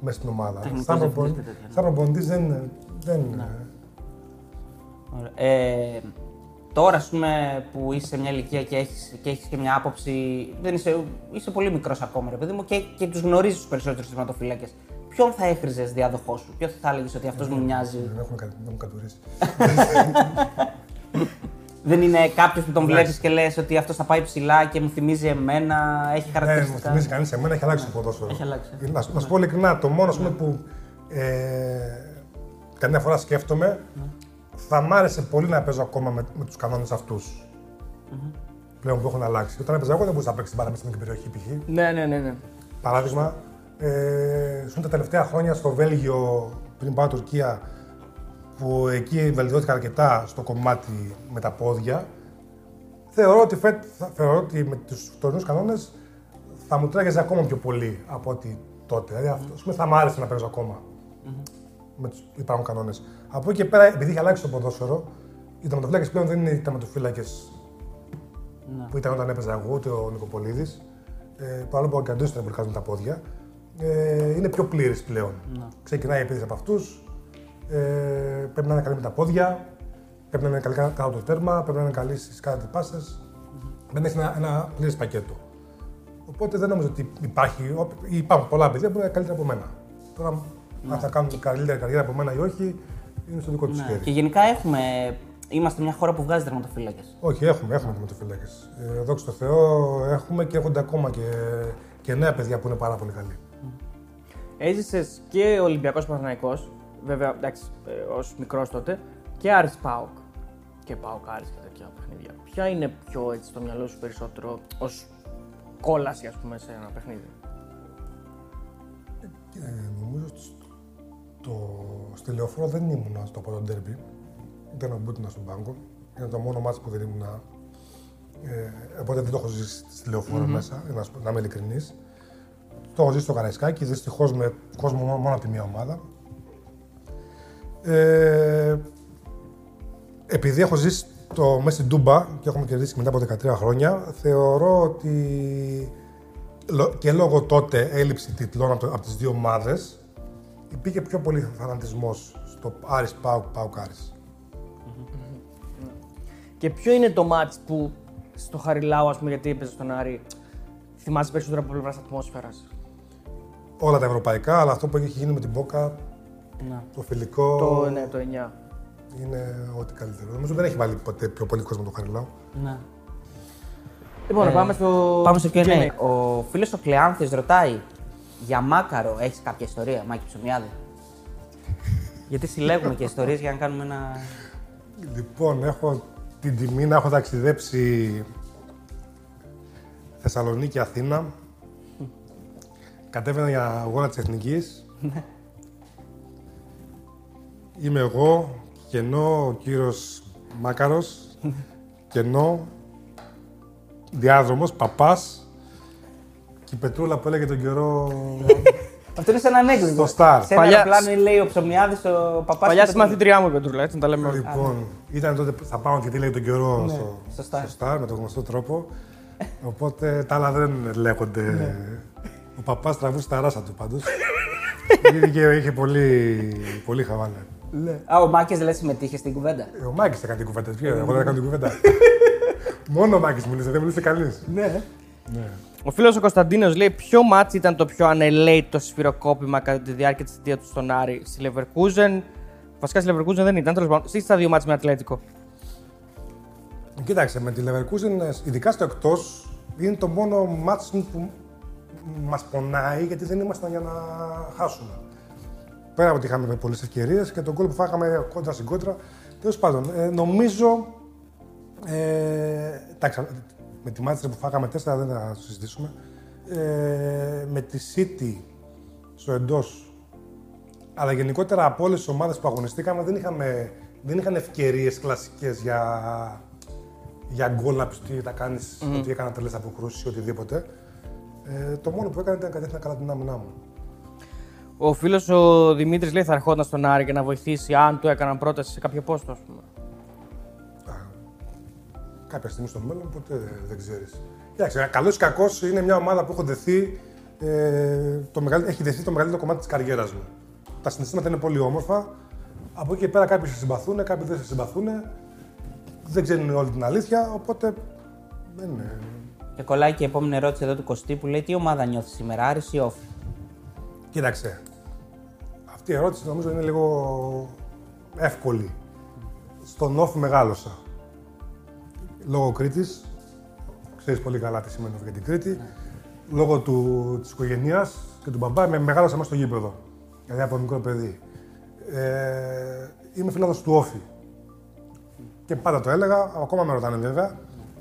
μέσα στην ομάδα. Σαν προπονητής, σαν προπονητής δεν. δεν... Ωραία. Ε, τώρα, ας πούμε, που είσαι σε μια ηλικία και έχεις και, έχεις και μια άποψη. Δεν είσαι, είσαι πολύ μικρός ακόμα, ρε παιδί μου, και, και τους γνωρίζεις τους περισσότερους τερματοφύλακες. Ποιον θα έχριζες διάδοχό σου, ποιο θα έλεγες ότι αυτός μου μοιάζει? Δεν έχουμε κατουρίσει. Δεν είναι κάποιος που τον βλέπεις και λες ότι αυτός θα πάει ψηλά και μου θυμίζει εμένα, έχει χαρακτηριστικά? Ναι, μου θυμίζει κανείς εμένα, έχει αλλάξει το ποδόσφαιρο. Να σου πω ειλικρινά, το μόνο που καμιά φορά σκέφτομαι, θα μ' άρεσε πολύ να παίζω ακόμα με τους κανόνες αυτούς. Πλέον που έχουν αλλάξει. Όταν έπαιζα εγώ δεν μπορούσα να παίξω την μπάλα μέσα στην περιοχή, π.χ. Παράδειγμα. Ε, Ζουν τα τελευταία χρόνια στο Βέλγιο, πριν πάω Τουρκία, που εκεί βελτιώθηκα αρκετά στο κομμάτι με τα πόδια. Θεωρώ ότι, φέτ, θεωρώ ότι με τους τωρινούς κανόνες θα μου τράγιζε ακόμα πιο πολύ από ότι τότε. Δηλαδή, mm-hmm. πούμε, θα μου άρεσε να παίζω ακόμα mm-hmm. με τους υπάρχουν κανόνες. Από εκεί και πέρα, επειδή είχε αλλάξει το ποδόσφαιρο, οι τερματοφύλακες πλέον δεν είναι οι τερματοφύλακες mm-hmm. που ήταν όταν έπαιζα εγώ, ούτε ο Νικοπολίδης. Ε, παρόλο που ο Αντούλης τον εμπλοκάζει με τα πόδια. Ε, είναι πιο πλήρης πλέον. Να. Ξεκινάει η επίθεση από αυτούς. Ε, πρέπει να είναι καλή με τα πόδια. Πρέπει να είναι καλή κάτω το τέρμα. Πρέπει να είναι καλή στις κάτω τις πάσες. Mm-hmm. Πρέπει να έχει ένα, ένα πλήρες πακέτο. Οπότε δεν νομίζω ότι υπάρχει. Υπάρχουν πολλά παιδιά που είναι καλύτερα από μένα. Τώρα, να. αν θα κάνουν καλύτερη καριέρα από μένα ή όχι, είναι στο δικό τους χέρι. Και γενικά έχουμε. Είμαστε μια χώρα που βγάζει τερματοφύλακες. Όχι, έχουμε, έχουμε τερματοφύλακες. Ε, δόξα τω Θεώ, έχουμε και έχονται ακόμα και, και νέα παιδιά που είναι πάρα πολύ καλοί. Έζησες και Ολυμπιακός Παναθηναϊκός, βέβαια εντάξει, ως μικρός τότε, και Άρης ΠΑΟΚ. Και ΠΑΟΚ Άρης και τέτοια παιχνίδια. Ποια είναι πιο έτσι στο μυαλό σου περισσότερο ως κόλαση, ας πούμε, σε ένα παιχνίδι? Ε, νομίζω ότι στη Λεωφόρο δεν ήμουνα στο πρώτο ντέρμπι. Ήταν ο Μπούτινα στον πάγκο. Ήταν το μόνο μάτς που δεν ήμουνα. Ε, οπότε δεν το έχω ζήσει στη Λεωφόρο mm-hmm. μέσα, να, να είμαι ειλικρινής. Το έχω ζήσει στο Καραϊσκάκι, δυστυχώς με κόσμο μόνο, μόνο από τη μία ομάδα. Ε, επειδή έχω ζήσει το, μέσα στην Τούμπα και έχουμε κερδίσει μετά από δεκατρία χρόνια, θεωρώ ότι και λόγω τότε έλλειψη τίτλων από, από τις δύο ομάδες υπήρχε πιο πολύ φανατισμός στο Άρης ΠΑΟΚ, ΠΑΟΚ Άρης. Mm-hmm. Και ποιο είναι το μάτς που στο Χαριλάου, ας πούμε, γιατί έπαιζε στον Άρη, θυμάσαι περισσότερο από πλευράς ατμόσφαιρας? Όλα τα ευρωπαϊκά, αλλά αυτό που έχει γίνει με την Μπόκα, να. το φιλικό. Το, ναι, το εννιά. Είναι ό,τι καλύτερο. Νομίζω δεν έχει βάλει ποτέ πιο πολύ κόσμο το Χαριλάου. Ναι. Λοιπόν, ε, πάμε στο. Πάμε στο κενέ. Ναι. Ο φίλος ο Κλεάνθης ρωτάει για Μάκαρο, έχεις κάποια ιστορία, Μάκη Ψωμιάδη? Γιατί συλλέγουμε και ιστορίες για να κάνουμε ένα. Λοιπόν, έχω την τιμή να έχω ταξιδέψει Θεσσαλονίκη, Αθήνα. Κατέβαινα για αγώνα της Εθνικής. Είμαι εγώ, Κενό, ο κύριος Μάκαρος, Κενό, διάδρομος, Παπάς και η Πετρούλα που έλεγε τον καιρό. Αυτό είναι σαν ανέκδοτο. Στο Σταρ. Σε ένα πλάνο λέει ο Ψωμιάδης, ο Παπάς. Παλιά στη μαθήτριά μου η Πετρούλα, έτσι να τα λέμε όλοι. Λοιπόν, ήταν τότε που θα πάω και τι λέει τον καιρό στο Σταρ, με τον γνωστό τρόπο. Οπότε τα άλλα δεν λέγονται. Ναι. Ο παπάς τραβούσε τα ράσα του πάντως. είχε, είχε πολύ, πολύ χαβάλα. Ναι. Α, ο Μάκης λέει συμμετείχε στην κουβέντα. Ο Μάκης έκανε την κουβέντα. Ποιο, εγώ δεν κάνω την κουβέντα. Μόνο ο Μάκης μιλήσε, δεν μιλήσε κανείς. Ναι. ναι. Ο φίλος ο Κωνσταντίνος λέει: ποιο μάτσι ήταν το πιο ανελαίτητο σφυροκόπημα κατά τη διάρκεια της θητείας του στον Άρη? Στη Λεβερκούζεν. Βασικά στη Λεβερκούζεν δεν ήταν, τέλος πάντων. Στις τα δύο μάτσι με Ατλέτικο. Κοίταξε, με τη Leverkusen, ειδικά στο εκτός, είναι το μόνο μάτς που μας πονάει, γιατί δεν ήμασταν για να χάσουμε. Πέρα από ότι είχαμε πολλές ευκαιρίες και τον γκολ που φάγαμε κόντρα στην κόντρα. Τέλος πάντων, ε, νομίζω. Ε, τάξα, με τη Manchester που φάγαμε τέσσερα δεν θα συζητήσουμε. Ε, με τη City στο εντός. Αλλά γενικότερα από όλες τις ομάδες που αγωνιστήκαμε δεν, είχαμε, δεν είχαν ευκαιρίες κλασικές για. για γκολ να πεις τι θα κάνεις, mm. ότι έκανα τρελές αποκρούσεις ή οτιδήποτε. Ε, το μόνο που έκανα ήταν κατεύθυνα καλά την άμυνά μου. Ο φίλος ο Δημήτρης λέει θα ερχόταν στον Άρη για να βοηθήσει αν του έκαναν πρόταση σε κάποιο πόστο, ας πούμε. Α, κάποια στιγμή στο μέλλον, ποτέ δεν ξέρεις. Κοιτάξτε, καλός ή κακός είναι μια ομάδα που έχω δεθεί, ε, το μεγαλ... έχει δεθεί το μεγαλύτερο κομμάτι της καριέρας μου. Τα συναισθήματα είναι πολύ όμορφα. Από εκεί και πέρα κάποιοι σε συμπαθούν, κάποιοι δεν σε συμπαθούν. Δεν ξέρουν όλη την αλήθεια, οπότε δεν είναι. Και κολλάει και η επόμενη ερώτηση εδώ του Κωστή που λέει: τι ομάδα νιώθει σήμερα, Άρης ή ΟΦΗ? Κοίταξε. Αυτή η ερώτηση νομίζω είναι λίγο εύκολη. Στον ΟΦΗ μεγάλωσα. Λόγω Κρήτης. Ξέρεις πολύ καλά τι σημαίνει για την Κρήτη. Ναι. Λόγω της οικογένειας και του μπαμπά με μεγάλωσα μέσα στο γήπεδο. Δηλαδή από μικρό παιδί. Ε, είμαι φιλάδος του ΟΦΗ. Και πάντα το έλεγα, ακόμα με ρωτάνε βέβαια.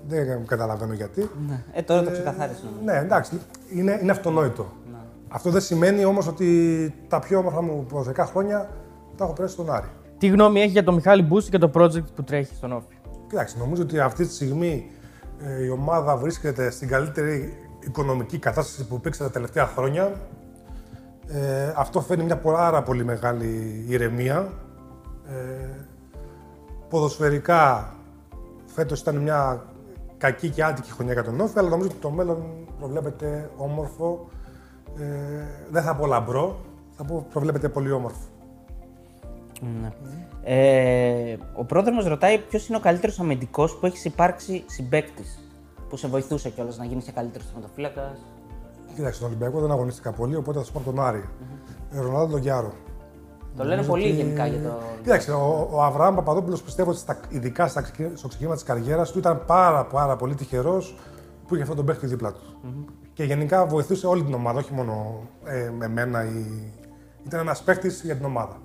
Δεν καταλαβαίνω γιατί. Ναι. Ε, τώρα το ξεκαθάρισε. Ναι, εντάξει, είναι, είναι αυτονόητο. Ναι. Αυτό δεν σημαίνει όμως ότι τα πιο όμορφα μου δέκα χρόνια τα έχω περάσει στον Άρη. Τι γνώμη έχει για τον Μιχάλη Μπούση και το project που τρέχει στον Όφη? Κοιτάξτε, νομίζω ότι αυτή τη στιγμή η ομάδα βρίσκεται στην καλύτερη οικονομική κατάσταση που υπήρξε τα τελευταία χρόνια. Ε, αυτό φέρνει μια πάρα πολύ μεγάλη ηρεμία. Ε, ποδοσφαιρικά, φέτος ήταν μια κακή και άτυχη χρονιά για τον Όφη, αλλά νομίζω ότι το μέλλον προβλέπεται όμορφο. Ε, δεν θα πω λαμπρό, θα πω προβλέπεται πολύ όμορφο. Ναι. Ε, ο πρόδρομος ρωτάει ποιος είναι ο καλύτερος αμυντικός που έχεις υπάρξει συμπαίκτης, που σε βοηθούσε κιόλας να γίνεις καλύτερος τερματοφύλακας. Κοιτάξτε, στον Ολυμπιακό δεν αγωνίστηκα πολύ, οπότε θα σου πω από τον Άρη. Mm-hmm. Ρονάλντο Γιάρο. Το λένε πολύ ότι... γενικά για το. Κοιτάξτε, ο, ο Αβραάμ Παπαδόπουλος πιστεύω ότι στα, ειδικά στα, στο ξεκίνημα της καριέρας του ήταν πάρα, πάρα πολύ τυχερός που είχε αυτόν τον παίκτη δίπλα του. Mm-hmm. Και γενικά βοηθούσε όλη την ομάδα, όχι μόνο ε, εμένα. Η... Ήταν ένας παίκτης για την ομάδα.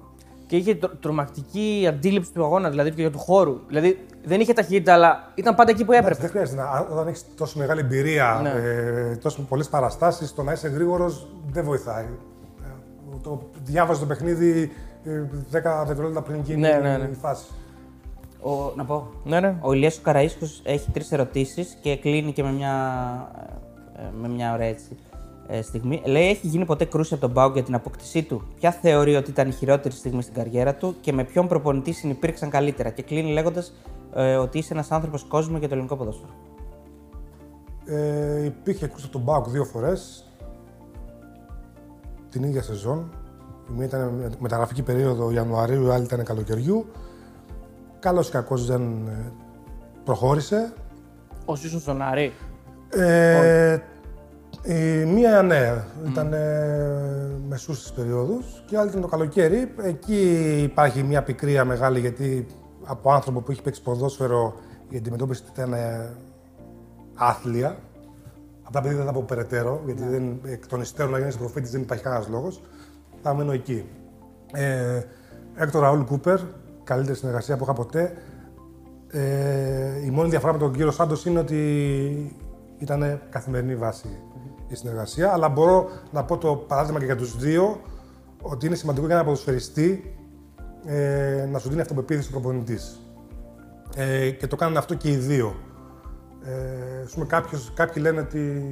Και είχε τρομακτική αντίληψη του αγώνα, δηλαδή και του χώρου. Δηλαδή δεν είχε ταχύτητα, αλλά ήταν πάντα εκεί που έπρεπε. Δεν χρειάζεται. Όταν έχεις τόσο μεγάλη εμπειρία, ναι. ε, τόσο πολλές παραστάσεις, το να είσαι γρήγορος δεν βοηθάει. Ε, το διάβαζε το παιχνίδι ε, δέκα δευτερόλεπτα πριν γίνει ναι, ναι, ναι. η φάση. Ο, να πω. Ναι, ναι. Ο Ηλίας ο Καραΐσκος έχει τρεις ερωτήσεις και κλείνει και με μια, με μια ωραία έτσι. Στιγμή. Λέει, έχει γίνει ποτέ κρούση από τον ΠΑΟΚ για την αποκτησή του? Ποια θεωρεί ότι ήταν η χειρότερη στιγμή στην καριέρα του και με ποιον προπονητή συνυπήρξαν καλύτερα? Και κλείνει λέγοντας ε, ότι είσαι ένας άνθρωπος κόσμου για το ελληνικό ποδόσφαιρο. Ε, υπήρχε κρούση από τον ΠΑΟΚ δύο φορές την ίδια σεζόν. Η μία ήταν μεταγραφική περίοδο Ιανουαρίου, η άλλη ήταν καλοκαιριού. Καλός ή κακός δεν προχώρησε. Ως ίσως τον Άρη. Ε, Η μία, ναι, ήταν mm. μεσούς της περίοδους και η άλλη ήταν το καλοκαίρι. Εκεί υπάρχει μια πικρία μεγάλη γιατί από άνθρωπο που έχει παίξει ποδόσφαιρο η αντιμετώπιση ήταν άθλια. Από τα παιδιά δεν θα πω περαιτέρω, γιατί yeah. δεν, εκ των υστέρων να γίνεις προφήτης δεν υπάρχει κανένας λόγος. Θα μείνω εκεί. Ε, Έκτο Ραούλ Κούπερ, καλύτερη συνεργασία που είχα ποτέ. Ε, η μόνη διαφορά με τον κύριο Σάντος είναι ότι ήταν καθημερινή βάση η συνεργασία, αλλά μπορώ να πω το παράδειγμα και για τους δύο ότι είναι σημαντικό για έναν ποδοσφαιριστή ε, να σου δίνει αυτοπεποίθηση ο προπονητής. Ε, και το κάνουν αυτό και οι δύο. Ε, ας πούμε, κάποιος, κάποιοι λένε ότι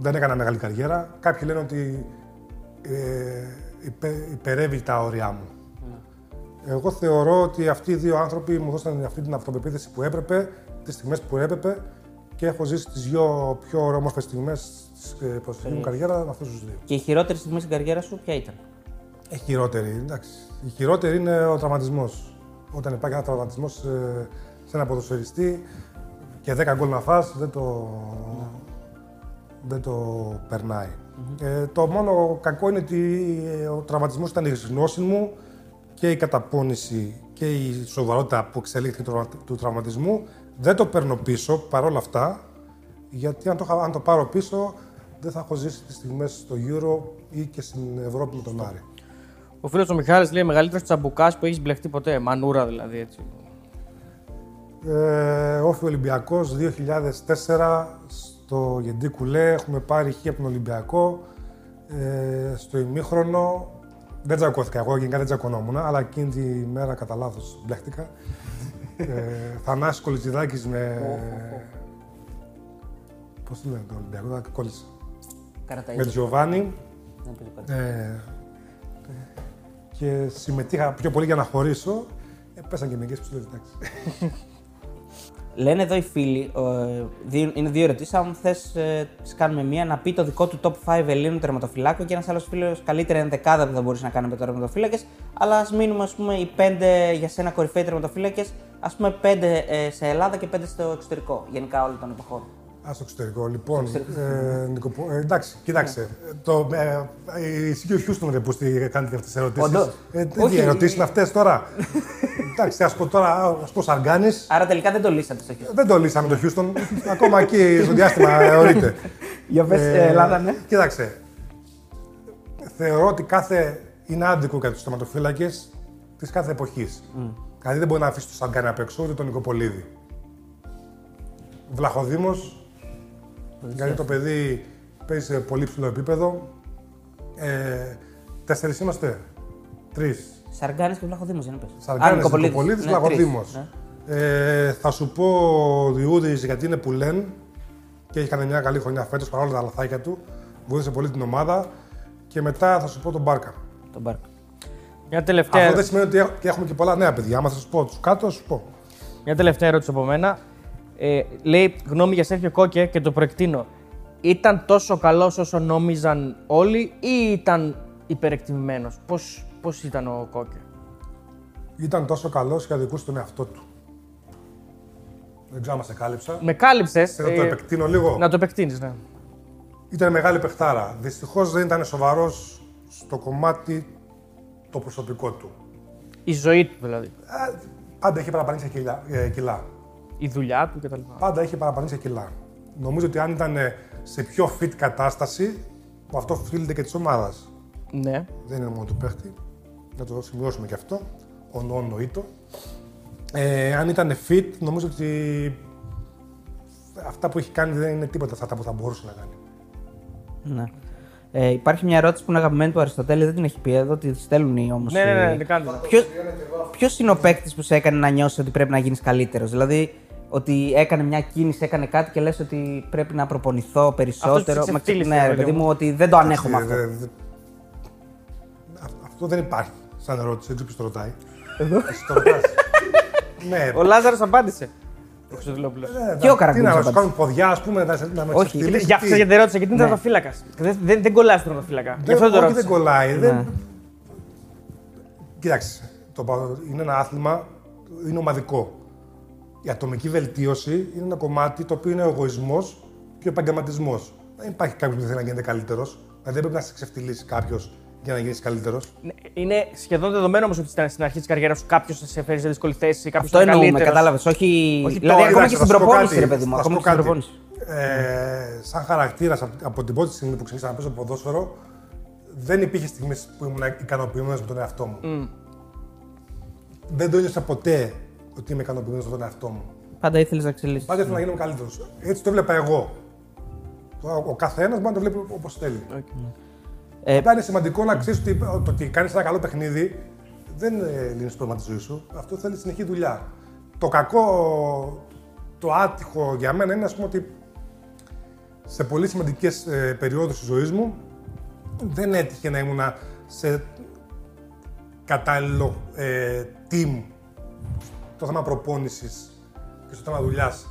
δεν έκανα μεγάλη καριέρα, κάποιοι λένε ότι ε, υπε, υπερεύει τα όρια μου. Mm. Εγώ θεωρώ ότι αυτοί οι δύο άνθρωποι μου δώσαν αυτή την αυτοπεποίθηση που έπρεπε, τις στιγμές που έπρεπε και έχω ζήσει τις δύο πιο όμορφες στιγμές προς την καριέρα με αυτούς τους δύο. Και η χειρότερη στιγμή στην καριέρα σου ποια ήταν? Η χειρότερη, εντάξει. Η χειρότερη είναι ο τραυματισμός. Όταν υπάρχει ένα τραυματισμός σε, σε ένα ποδοσφαιριστή και δέκα γκολ να φας, δεν το, yeah. δεν το περνάει. Mm-hmm. Ε, το μόνο κακό είναι ότι ο τραυματισμός ήταν η γνώση μου και η καταπώνηση και η σοβαρότητα που εξελίχθηκε του, του τραυματισμού. Δεν το παίρνω πίσω παρόλα αυτά, γιατί αν το, αν το πάρω πίσω δεν θα έχω ζήσει τις στιγμές στο Euro ή και στην Ευρώπη με τον Άρη. Ο φίλος ο Μιχάλης λέει μεγαλύτερος τσαμπουκάς που έχεις μπλεχτεί ποτέ, μανούρα δηλαδή έτσι. Ε, Όφη Ολυμπιακός δύο χιλιάδες τέσσερα στο Γεντή Κουλέ, έχουμε πάρει χ από τον Ολυμπιακό, ε, στο ημίχρονο. Δεν τσακώθηκα εγώ, γενικά δεν τσακωνόμουν, αλλά εκείνη τη μέρα κατά λάθος μπλέχτηκα. ε, Θανάσης Κολιτσιδάκης με... Πώς το λένε το Ολυμπιακό, θα κόλλησε. Με Τζιοβάνι. Ε, και συμμετείχα πιο πολύ για να χωρίσω. Ε, πέσαν και μερικές που εντάξει. Λένε εδώ οι φίλοι, είναι δύο ερωτήσεις. Αν θες, τις κάνουμε μία, να πει το δικό του τοπ φάιβ Ελλήνων τερματοφυλάκων και ένας άλλος φίλος καλύτερα είναι δεκάδα που θα μπορείς να κάνει με τερματοφύλακες. Αλλά ας μείνουμε, ας πούμε, οι πέντε για σένα κορυφαίοι τερματοφύλακες, ας πούμε, πέντε σε Ελλάδα και πέντε στο εξωτερικό, γενικά όλων των εποχών. Α, στο εξωτερικό, λοιπόν. Στο εξωτερικό. Ε, ε, εντάξει, κοιτάξτε. Η Σίκιο Χιούστον δεν που κάνετε αυτές τις ερωτήσεις. Ε, τι ερωτήσεις είναι αυτές τώρα. Εντάξει, ας πω τώρα, ας πω Σαργκάνης. Άρα τελικά δεν το λύσαμε στο Χιούστον. Δεν το λύσαμε το Χιούστον. Ακόμα εκεί στο διάστημα εωρείται. Για πες Ελλάδα, ναι. Κοιτάξτε. Θεωρώ ότι κάθε. Είναι άδικο για τους τερματοφύλακες της κάθε εποχής. Δηλαδή δεν μπορεί να αφήσει τον Σαργκάνη απ' έξω ούτε τον Νικοπολίδη. Βλαχοδήμος, γιατί το παιδί παίζει σε πολύ ψηλό επίπεδο, Ε, τέσσερις είμαστε. Τρεις. Σαργκάνης και Βλαχοδήμος, δεν πες. Σαργκάνης, Νικοπολίδης, Βλαχοδήμος. Ναι. Ε, θα σου πω ο Διούδης γιατί είναι που λένε και έχει κάνει μια καλή χρονιά φέτος παρά όλα τα λαθάκια του. Βοήθησε πολύ την ομάδα. Και μετά θα σου πω τον Μπάρκα. Τον Μπάρκα. Μια τελευταία... Αυτό δεν σημαίνει ότι έχουμε και πολλά νέα παιδιά. Άμα θα σου πω τους κάτω, θα σου πω. Μια τελευταία ερώτηση από μένα. Ε, λέει γνώμη για Σέρχιο Κόκε και το προεκτείνω. Ήταν τόσο καλός όσο νόμιζαν όλοι ή ήταν υπερεκτιμημένος? Πώς, πώς ήταν ο Κόκε? Ήταν τόσο καλός και αδικούσε τον εαυτό του. Δεν ξέρω αν σε κάλυψα. Με κάλυψες. Ε, το επεκτείνω λίγο. Να το επεκτείνεις, ναι. Ήταν μεγάλη παιχτάρα. Δυστυχώς δεν ήταν σοβαρός στο κομμάτι το προσωπικό του. Η ζωή του δηλαδή. Ε, πάντα είχε παραπανήσει κιλά. Η δουλειά του κτλ. Πάντα είχε παραπανήσει κιλά. Νομίζω ότι αν ήταν σε πιο fit κατάσταση, που αυτό οφείλεται και της ομάδας. Ναι. Δεν είναι μόνο του παίχτη. Να το σημειώσουμε και αυτό. Ο νόνο ήτο. Ε, αν ήταν fit, νομίζω ότι αυτά που έχει κάνει δεν είναι τίποτα αυτά που θα μπορούσε να κάνει. Ναι. Ε, υπάρχει μια ερώτηση που είναι αγαπημένη του Αριστοτέλη, δεν την έχει πει εδώ, τη στέλνουν όμως. Ναι, ναι, ναι, ναι, κάντε. Ποιος είναι ο παίκτης που σε έκανε να νιώσεις ότι πρέπει να γίνεις καλύτερος? Δηλαδή, ότι έκανε μια κίνηση, έκανε κάτι και λες ότι πρέπει να προπονηθώ περισσότερο. Μα ναι, ρε παιδί μου, ότι δεν το ανέχομαι αυτό. Αυτό δεν υπάρχει σαν ερώτηση, δεν ξέρω ποιος το ρωτάει. Εσύ το ρωτάς. Ο Λάζαρος απάντησε. Και ο Καραγκούνης. Τι να σου κάνουν ποδιά, ας πούμε, να με ξεφτυλίσει. Όχι, για αυτό γιατί ρώτησα, γιατί είναι τερματοφύλακας. Δεν κολλάει στον τερματοφύλακα. Όχι, δεν κολλάει. Κοιτάξτε, είναι ένα άθλημα, είναι ομαδικό. Η ατομική βελτίωση είναι ένα κομμάτι το οποίο είναι ο εγωισμός και ο επαγγελματισμός. Δεν υπάρχει κάποιος που θέλει να γίνεται καλύτερος. Δηλαδή δεν πρέπει να σε ξεφτυλίσει κάποιος για να γίνεις καλύτερος. Είναι σχεδόν δεδομένο όμως ότι στην αρχή της καριέρας σου κάποιος θα σε φέρει σε δύσκολη θέση, κάποιος θα είναι καλύτερος. Αυτό εννοούμε, κατάλαβες. Όχι. Όχι δηλαδή, ακόμα και στην προπόνηση, ρε παιδί μου. Ακόμα και στην προπόνηση. Ε, σαν χαρακτήρας από την πρώτη στιγμή που ξεκίνησα να παίζω ποδόσφαιρο, δεν υπήρχε στιγμή που ήμουν ικανοποιημένος με τον εαυτό μου. Mm. Δεν το ένιωσα ποτέ ότι είμαι ικανοποιημένος από τον εαυτό μου. Πάντα ήθελες να εξελίσσεις. Πάντα ήθελα να γίνομαι καλύτερος. Έτσι το βλέπα εγώ. Ο, ο καθένας μπορεί να το βλέπει όπως θέλει. Okay. Ε, Μετά είναι σημαντικό να ξέρεις ότι το ότι κάνεις ένα καλό παιχνίδι δεν λύνεις το πρόβλημα της ζωής σου. Αυτό θέλει συνεχή δουλειά. Το κακό, το άτυχο για μένα είναι, ας πούμε, ότι σε πολύ σημαντικές ε, περιόδους της ζωής μου δεν έτυχε να ήμουν σε κατάλληλο ε, team. Στο θέμα προπόνησης και στο θέμα δουλειάς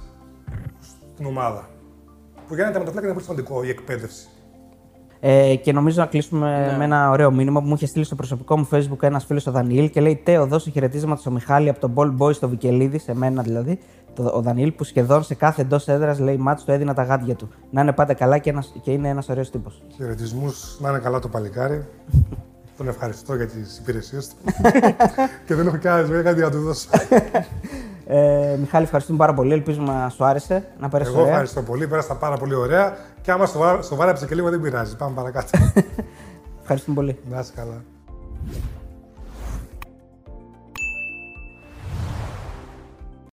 στην ομάδα. Που για να τα μεταφράσει είναι πολύ σημαντικό η εκπαίδευση. Ε, και νομίζω να κλείσουμε ναι. με ένα ωραίο μήνυμα που μου είχε στείλει στο προσωπικό μου Facebook ένας φίλος ο Δανιήλ και λέει: Τέο, δώσε χαιρετίσματα στο Μιχάλη από τον Ball Boy στο Βικελίδη, σε μένα δηλαδή. Το, ο Δανιήλ που σχεδόν σε κάθε εντός έδρας λέει: Μάτς του έδινα τα γάντια του. Να είναι πάντα καλά και, ένας, και είναι ένας ωραίος τύπος. Χαιρετισμούς, να είναι καλά το παλικάρι. Τον ευχαριστώ για τις υπηρεσίες του και δεν έχω κάτι να του δώσω. ε, Μιχάλη, ευχαριστούμε πάρα πολύ. Ελπίζω να σου άρεσε, να πέρασε ωραία. Εγώ ευχαριστώ πολύ, πέρασα πάρα πολύ ωραία και άμα σοβάρεψε και λίγο δεν πειράζει. Πάμε παρακάτω. Ευχαριστούμε πολύ. Να είσαι καλά.